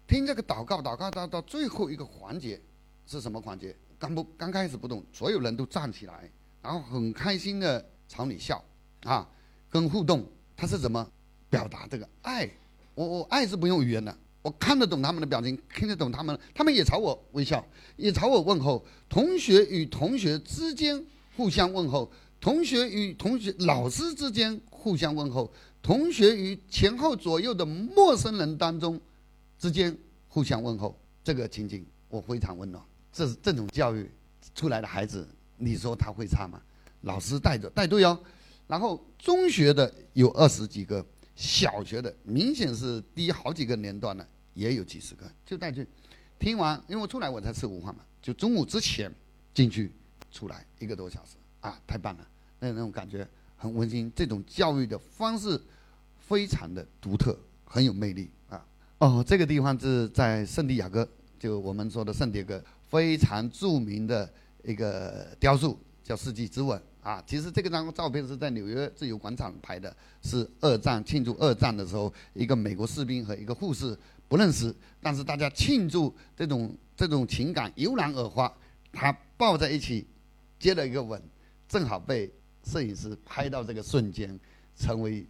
听这个祷告，祷告到到最后一个环节是什么环节？刚不刚开始不懂，所有人都站起来。然后很开心的朝你笑啊，跟互动，他是怎么表达这个爱？我我爱是不用语言的，我看得懂他们的表情，听得懂他们，他们也朝我微笑，也朝我问候。同学与同学之间互相问候，同学与同学、老师之间互相问候，同学与前后左右的陌生人当中之间互相问候。这个情景我非常温暖。这这种教育出来的孩子。你说他会差吗？老师带着带队哦，然后中学的有二十几个，小学的明显是低好几个年段的，也有几十个，就带去。听完，因为出来我才吃午饭嘛，就中午之前进去，出来一个多小时啊，太棒了，那那种感觉很温馨。这种教育的方式非常的独特，很有魅力啊。哦，这个地方是在圣地亚哥，就我们说的圣迭戈，非常著名的。一个雕塑叫世纪之吻啊，其实这个张照片是在纽约自由广场拍的，是二战庆祝二战的时候，一个美国士兵和一个护士不认识，但是大家庆祝这种这种情感油然而发，他抱在一起接了一个吻，正好被摄影师拍到这个瞬间，成为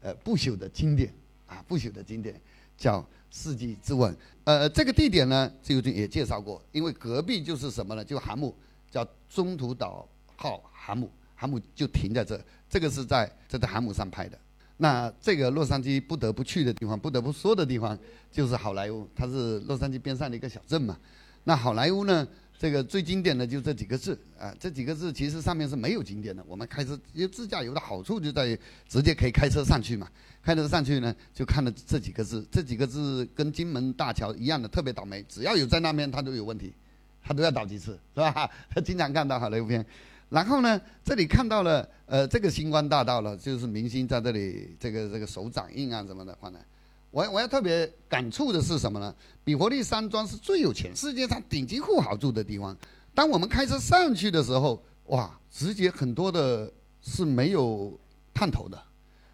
呃不朽的经典啊不朽的经典，叫《世纪之吻》。呃，这个地点呢，最近也介绍过，因为隔壁就是什么呢？就航母，叫中途岛号航母，航母就停在这。这个是在这在航母上拍的。那这个洛杉矶不得不去的地方，不得不说的地方，就是好莱坞，它是洛杉矶边上的一个小镇嘛。那好莱坞呢？这个最经典的就这几个字啊，这几个字其实上面是没有经典的。我们开车，因为自驾游的好处就在于直接可以开车上去嘛。开车上去呢，就看了这几个字，这几个字跟金门大桥一样的，特别倒霉。只要有在那边，它都有问题，它都要倒几次，是吧？经常看到好莱坞片。然后呢，这里看到了呃这个星光大道了，就是明星在这里这个这个手掌印啊什么的，反正。我我要特别感触的是什么呢？比佛利山庄是最有钱、世界上顶级富豪住的地方。当我们开车上去的时候，哇，直接很多的是没有探头的，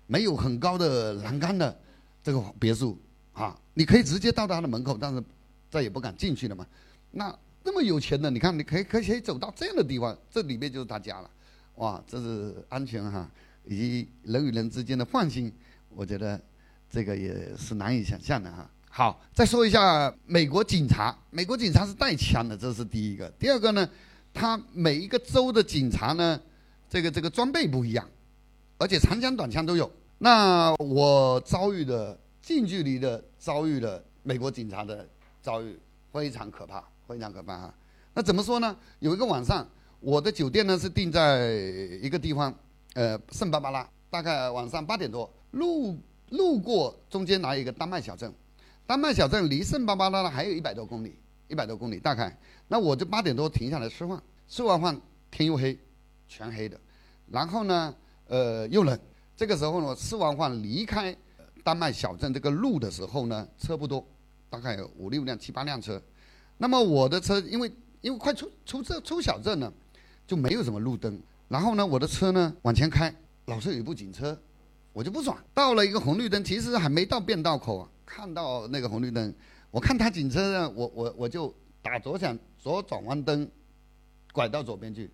没有很高的栏杆的这个别墅啊，你可以直接到他的门口，但是再也不敢进去了嘛。那那么有钱的，你看，你可以可以可以走到这样的地方，这里面就是他家了。哇，这是安全哈、啊，以及人与人之间的放心，我觉得。这个也是难以想象的哈。好，再说一下美国警察。美国警察是带枪的，这是第一个。第二个呢，他每一个州的警察呢，这个这个装备不一样，而且长枪短枪都有。那我遭遇的近距离的遭遇了美国警察的遭遇，非常可怕，非常可怕哈。那怎么说呢？有一个晚上，我的酒店呢是定在一个地方，呃，圣巴巴拉，大概晚上八点多路。路过中间来一个丹麦小镇，丹麦小镇离圣巴巴拉还有一百多公里，一百多公里大概。那我就八点多停下来吃饭，吃完饭天又黑，全黑的。然后呢，呃，又冷。这个时候呢，吃完饭离开丹麦小镇这个路的时候呢，车不多，大概有五六辆、七八辆车。那么我的车，因为因为快出出这出小镇了，就没有什么路灯。然后呢，我的车呢往前开，老是有一部警车。我就不爽，到了一个红绿灯，其实还没到变道口啊，看到那个红绿灯，我看他警车呢，我我我就打左想左转弯灯，拐到左边去，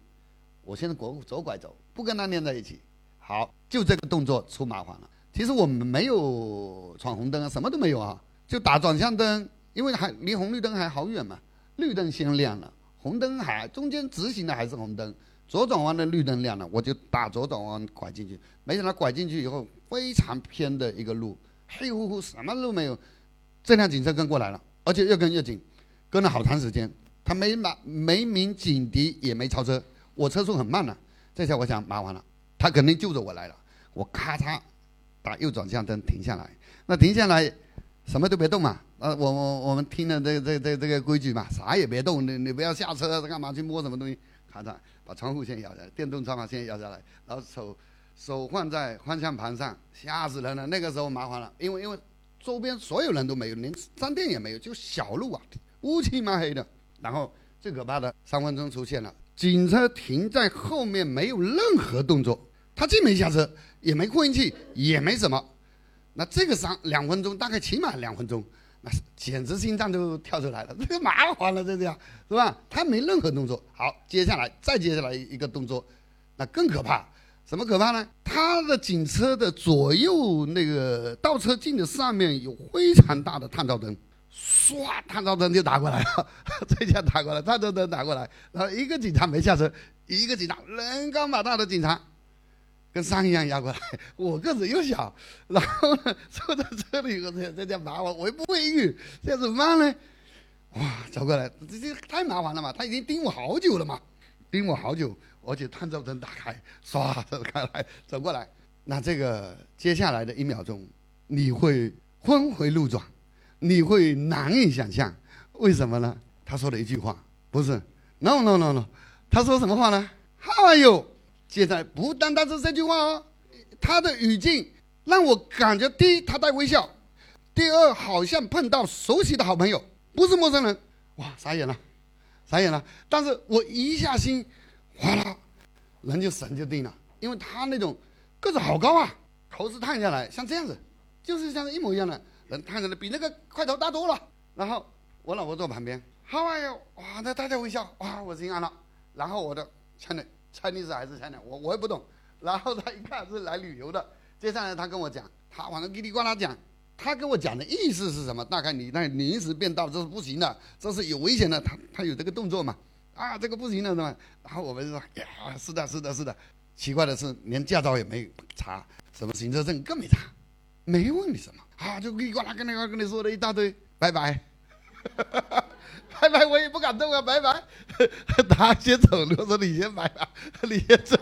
我现在左左拐走，不跟他连在一起，好，就这个动作出麻烦了。其实我们没有闯红灯啊，什么都没有啊，就打转向灯，因为还离红绿灯还好远嘛，绿灯先亮了，红灯还中间直行的还是红灯。左转弯的绿灯亮了，我就打左转弯拐进去，没想到拐进去以后非常偏的一个路，黑乎乎什么路没有，这辆警车跟过来了，而且越跟越紧，跟了好长时间，他没马没鸣警笛也没超车，我车速很慢了、啊，这下我想麻烦了，他肯定就着我来了，我咔嚓打右转向灯停下来，那停下来什么都别动嘛，呃我我我们听了这这这这个规矩嘛，啥也别动，你你不要下车干嘛去摸什么东西。咔嚓，把窗户先摇下来，电动窗户先摇下来，然后手手放在方向盘上，吓死人了。那个时候麻烦了，因为因为周边所有人都没有，连商店也没有，就小路啊，乌漆嘛黑的。然后最可怕的三分钟出现了，警车停在后面没有任何动作，他既没下车，也没扩音器，也没什么。那这个三两分钟，大概起码两分钟，那简直心脏都跳出来了，这个麻烦了，这样是吧？他没任何动作。好，接下来再接下来一个动作，那更可怕。什么可怕呢？他的警车的左右那个倒车镜的上面有非常大的探照灯，唰，探照灯就打过来了，这下打过来，探照灯打过来，然后一个警察没下车，一个警察人高马大的警察。跟山一样压过来，我个子又小，然后呢坐在车里，我这叫麻烦，我又不会英语，这怎么办呢？哇，走过来，这这太麻烦了嘛！他已经盯我好久了嘛，盯我好久，而且探照灯打开，唰，开来走过来。那这个接下来的一秒钟，你会峰回路转，你会难以想象，为什么呢？他说了一句话，不是 ，no no no no， 他说什么话呢 ？How are you？现在不单单是这句话哦，他的语境让我感觉，第一他带微笑，第二好像碰到熟悉的好朋友，不是陌生人。哇，傻眼了，傻眼了。但是我一下心，哗啦，人就神就定了，因为他那种个子好高啊，头是探下来，像这样子，就是像一模一样的人探下来，比那个块头大多了。然后我老婆坐旁边，好哎呦，哇，那大家微笑，哇，我心安了。然后我的前女。Chinese 还是 China， 我我也不懂。然后他一看是来旅游的，接下来他跟我讲，他往那叽里呱啦讲，他跟我讲的意思是什么？大概你那临时变道这是不行的，这是有危险的。他他有这个动作嘛？啊，这个不行的，是吧？然后我们说，呀，是的，是的，是的。奇怪的是，连驾照也没查，什么行车证更没查，没问你什么啊，就跟呱啦跟那个跟你说了一大堆，拜拜，拜拜，我也不敢动啊，拜拜，他先走了，说你先拜吧，你先走。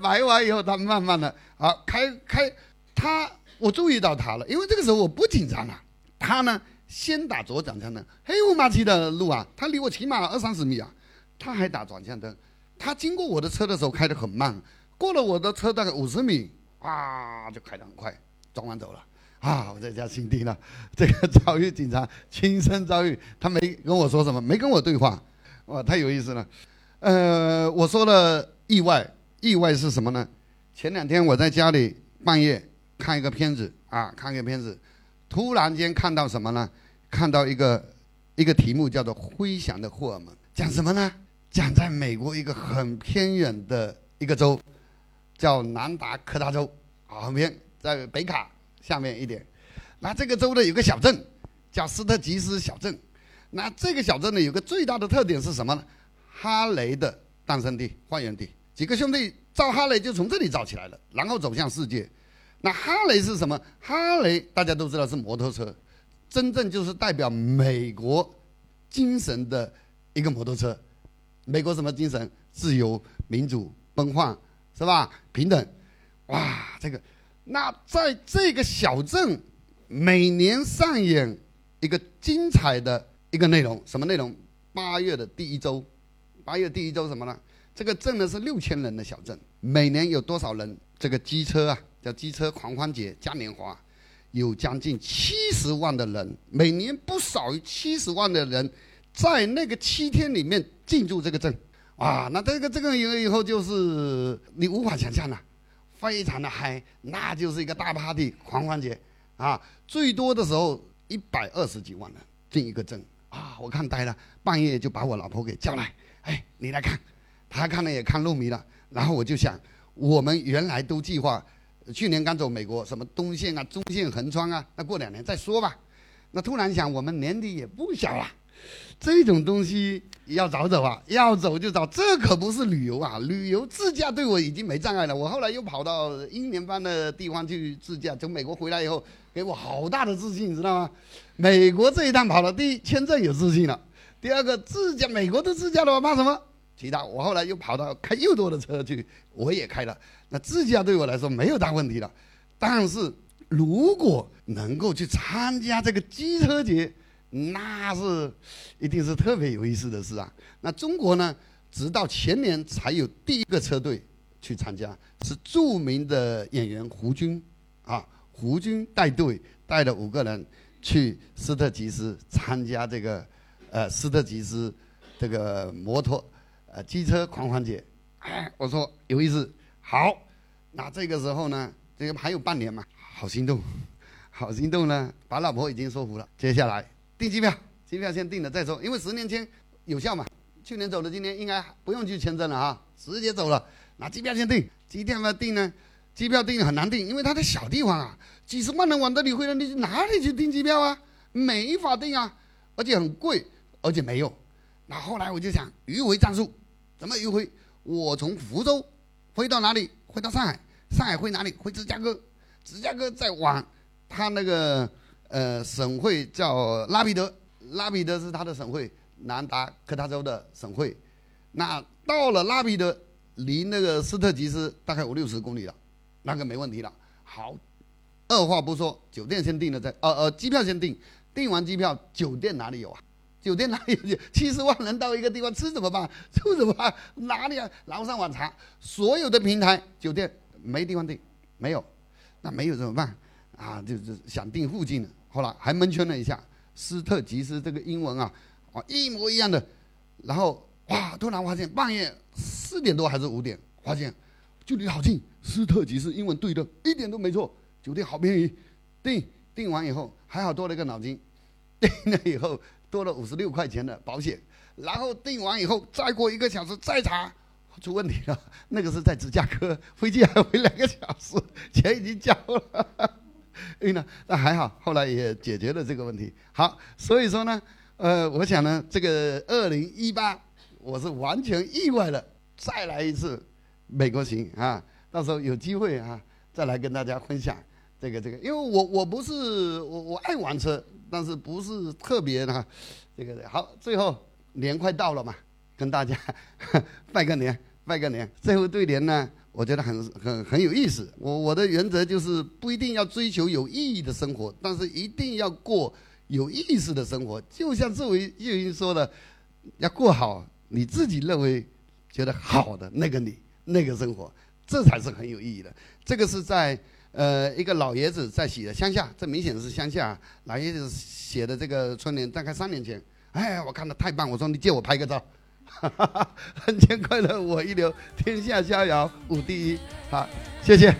买完以后，他慢慢的啊，开开他，我注意到他了，因为这个时候我不紧张了。他呢，先打左转向灯，黑乎麻漆的路啊，他离我起码二三十米啊，他还打转向灯。他经过我的车的时候开得很慢，过了我的车大概五十米，啊，就开得很快，转弯走了。啊，我在家心定了，这个遭遇警察亲身遭遇，他没跟我说什么，没跟我对话，哇，太有意思了。呃，我说了意外。意外是什么呢？前两天我在家里半夜看一个片子啊，看一个片子，突然间看到什么呢？看到一个一个题目叫做《飞翔的荷尔蒙》，讲什么呢？讲在美国一个很偏远的一个州，叫南达科他州啊，很偏，在北卡下面一点。那这个州的有个小镇叫斯特吉斯小镇，那这个小镇呢有个最大的特点是什么呢？哈雷的诞生地、发源地。几个兄弟造哈雷就从这里造起来了，然后走向世界。那哈雷是什么？哈雷大家都知道是摩托车，真正就是代表美国精神的一个摩托车。美国什么精神？自由、民主、奔放，是吧？平等。哇，这个，那在这个小镇每年上演一个精彩的一个内容，什么内容？八月的第一周，八月第一周什么呢？这个镇呢是六千人的小镇，每年有多少人？这个机车啊，叫机车狂欢节嘉年华，有将近七十万的人，每年不少于七十万的人，在那个七天里面进驻这个镇，啊，那这个这个以后就是你无法想象了，非常的嗨，那就是一个大 party 狂欢节，啊，最多的时候一百二十几万人进一个镇，啊，我看呆了，半夜就把我老婆给叫来，哎，你来看。他看了也看入迷了，然后我就想，我们原来都计划，去年刚走美国，什么东线啊、中线、横穿啊，那过两年再说吧。那突然想，我们年底也不小了，这种东西要早走啊，要走就早，这可不是旅游啊，旅游自驾对我已经没障碍了。我后来又跑到英联邦的地方去自驾，从美国回来以后，给我好大的自信，你知道吗？美国这一趟跑了，第一签证有自信了，第二个自驾，美国的自驾的话怕什么？其他我后来又跑到开又多的车去，我也开了，那自驾对我来说没有大问题了。但是如果能够去参加这个机车节，那是一定是特别有意思的事啊。那中国呢，直到前年才有第一个车队去参加，是著名的演员胡军啊，胡军带队带了五个人去斯特吉斯参加这个呃斯特吉斯这个摩托呃，机车狂欢节，哎，我说有意思，好，那这个时候呢，这个还有半年嘛，好心动，好心动呢，把老婆已经说服了，接下来订机票，机票先订了再说，因为十年签有效嘛，去年走的，今年应该不用去签证了啊，直接走了，拿机票先订，机票订呢，机票订很难订，因为它的小地方啊，几十万人往这里汇了，你哪里去订机票啊？没法订啊，而且很贵，而且没用。那后来我就想，迂回战术。怎么迂回？我从福州飞到哪里？飞到上海，上海回哪里？回芝加哥，芝加哥再往他那个呃省会叫拉彼得，拉彼得是他的省会，南达科他州的省会。那到了拉彼得，离那个斯特吉斯大概五六十公里了，那个没问题了。好，二话不说，酒店先订了再，呃呃，机票先订，订完机票，酒店哪里有啊？酒店哪里有？七十万人到一个地方吃怎么办？住怎么办？哪里啊？然后上网查，所有的平台酒店没地方订，没有，那没有怎么办？啊，就是想订附近的。后来还蒙圈了一下，斯特吉斯这个英文啊，啊一模一样的。然后哇，突然发现半夜四点多还是五点，发现距离好近，斯特吉斯英文对的，一点都没错，酒店好便宜。订订完以后，还好多了一个脑筋，订了以后。多了五十六块钱的保险，然后订完以后，再过一个小时再查，出问题了。那个是在芝加哥，飞机还飞两个小时，钱已经交了。晕了，那还好，后来也解决了这个问题。好，所以说呢，呃，我想呢，这个二零一八我是完全意外的，再来一次美国行啊，到时候有机会啊，再来跟大家分享这个这个，因为我我不是我我爱玩车，但是不是特别呢，这个好，最后年快到了嘛，跟大家拜个年，拜个年，最后对联呢。我觉得很很很有意思。我我的原则就是不一定要追求有意义的生活，但是一定要过有意思的生活。就像这位叶云说的，要过好你自己认为觉得好的那个你那个生活，这才是很有意义的。这个是在呃一个老爷子在写的乡下，这明显是乡下老爷子写的这个春联，大概三年前。哎，我看到太棒，我说你借我拍个照。哈哈哈，人间快乐我一流，天下逍遥五第一。好，谢谢。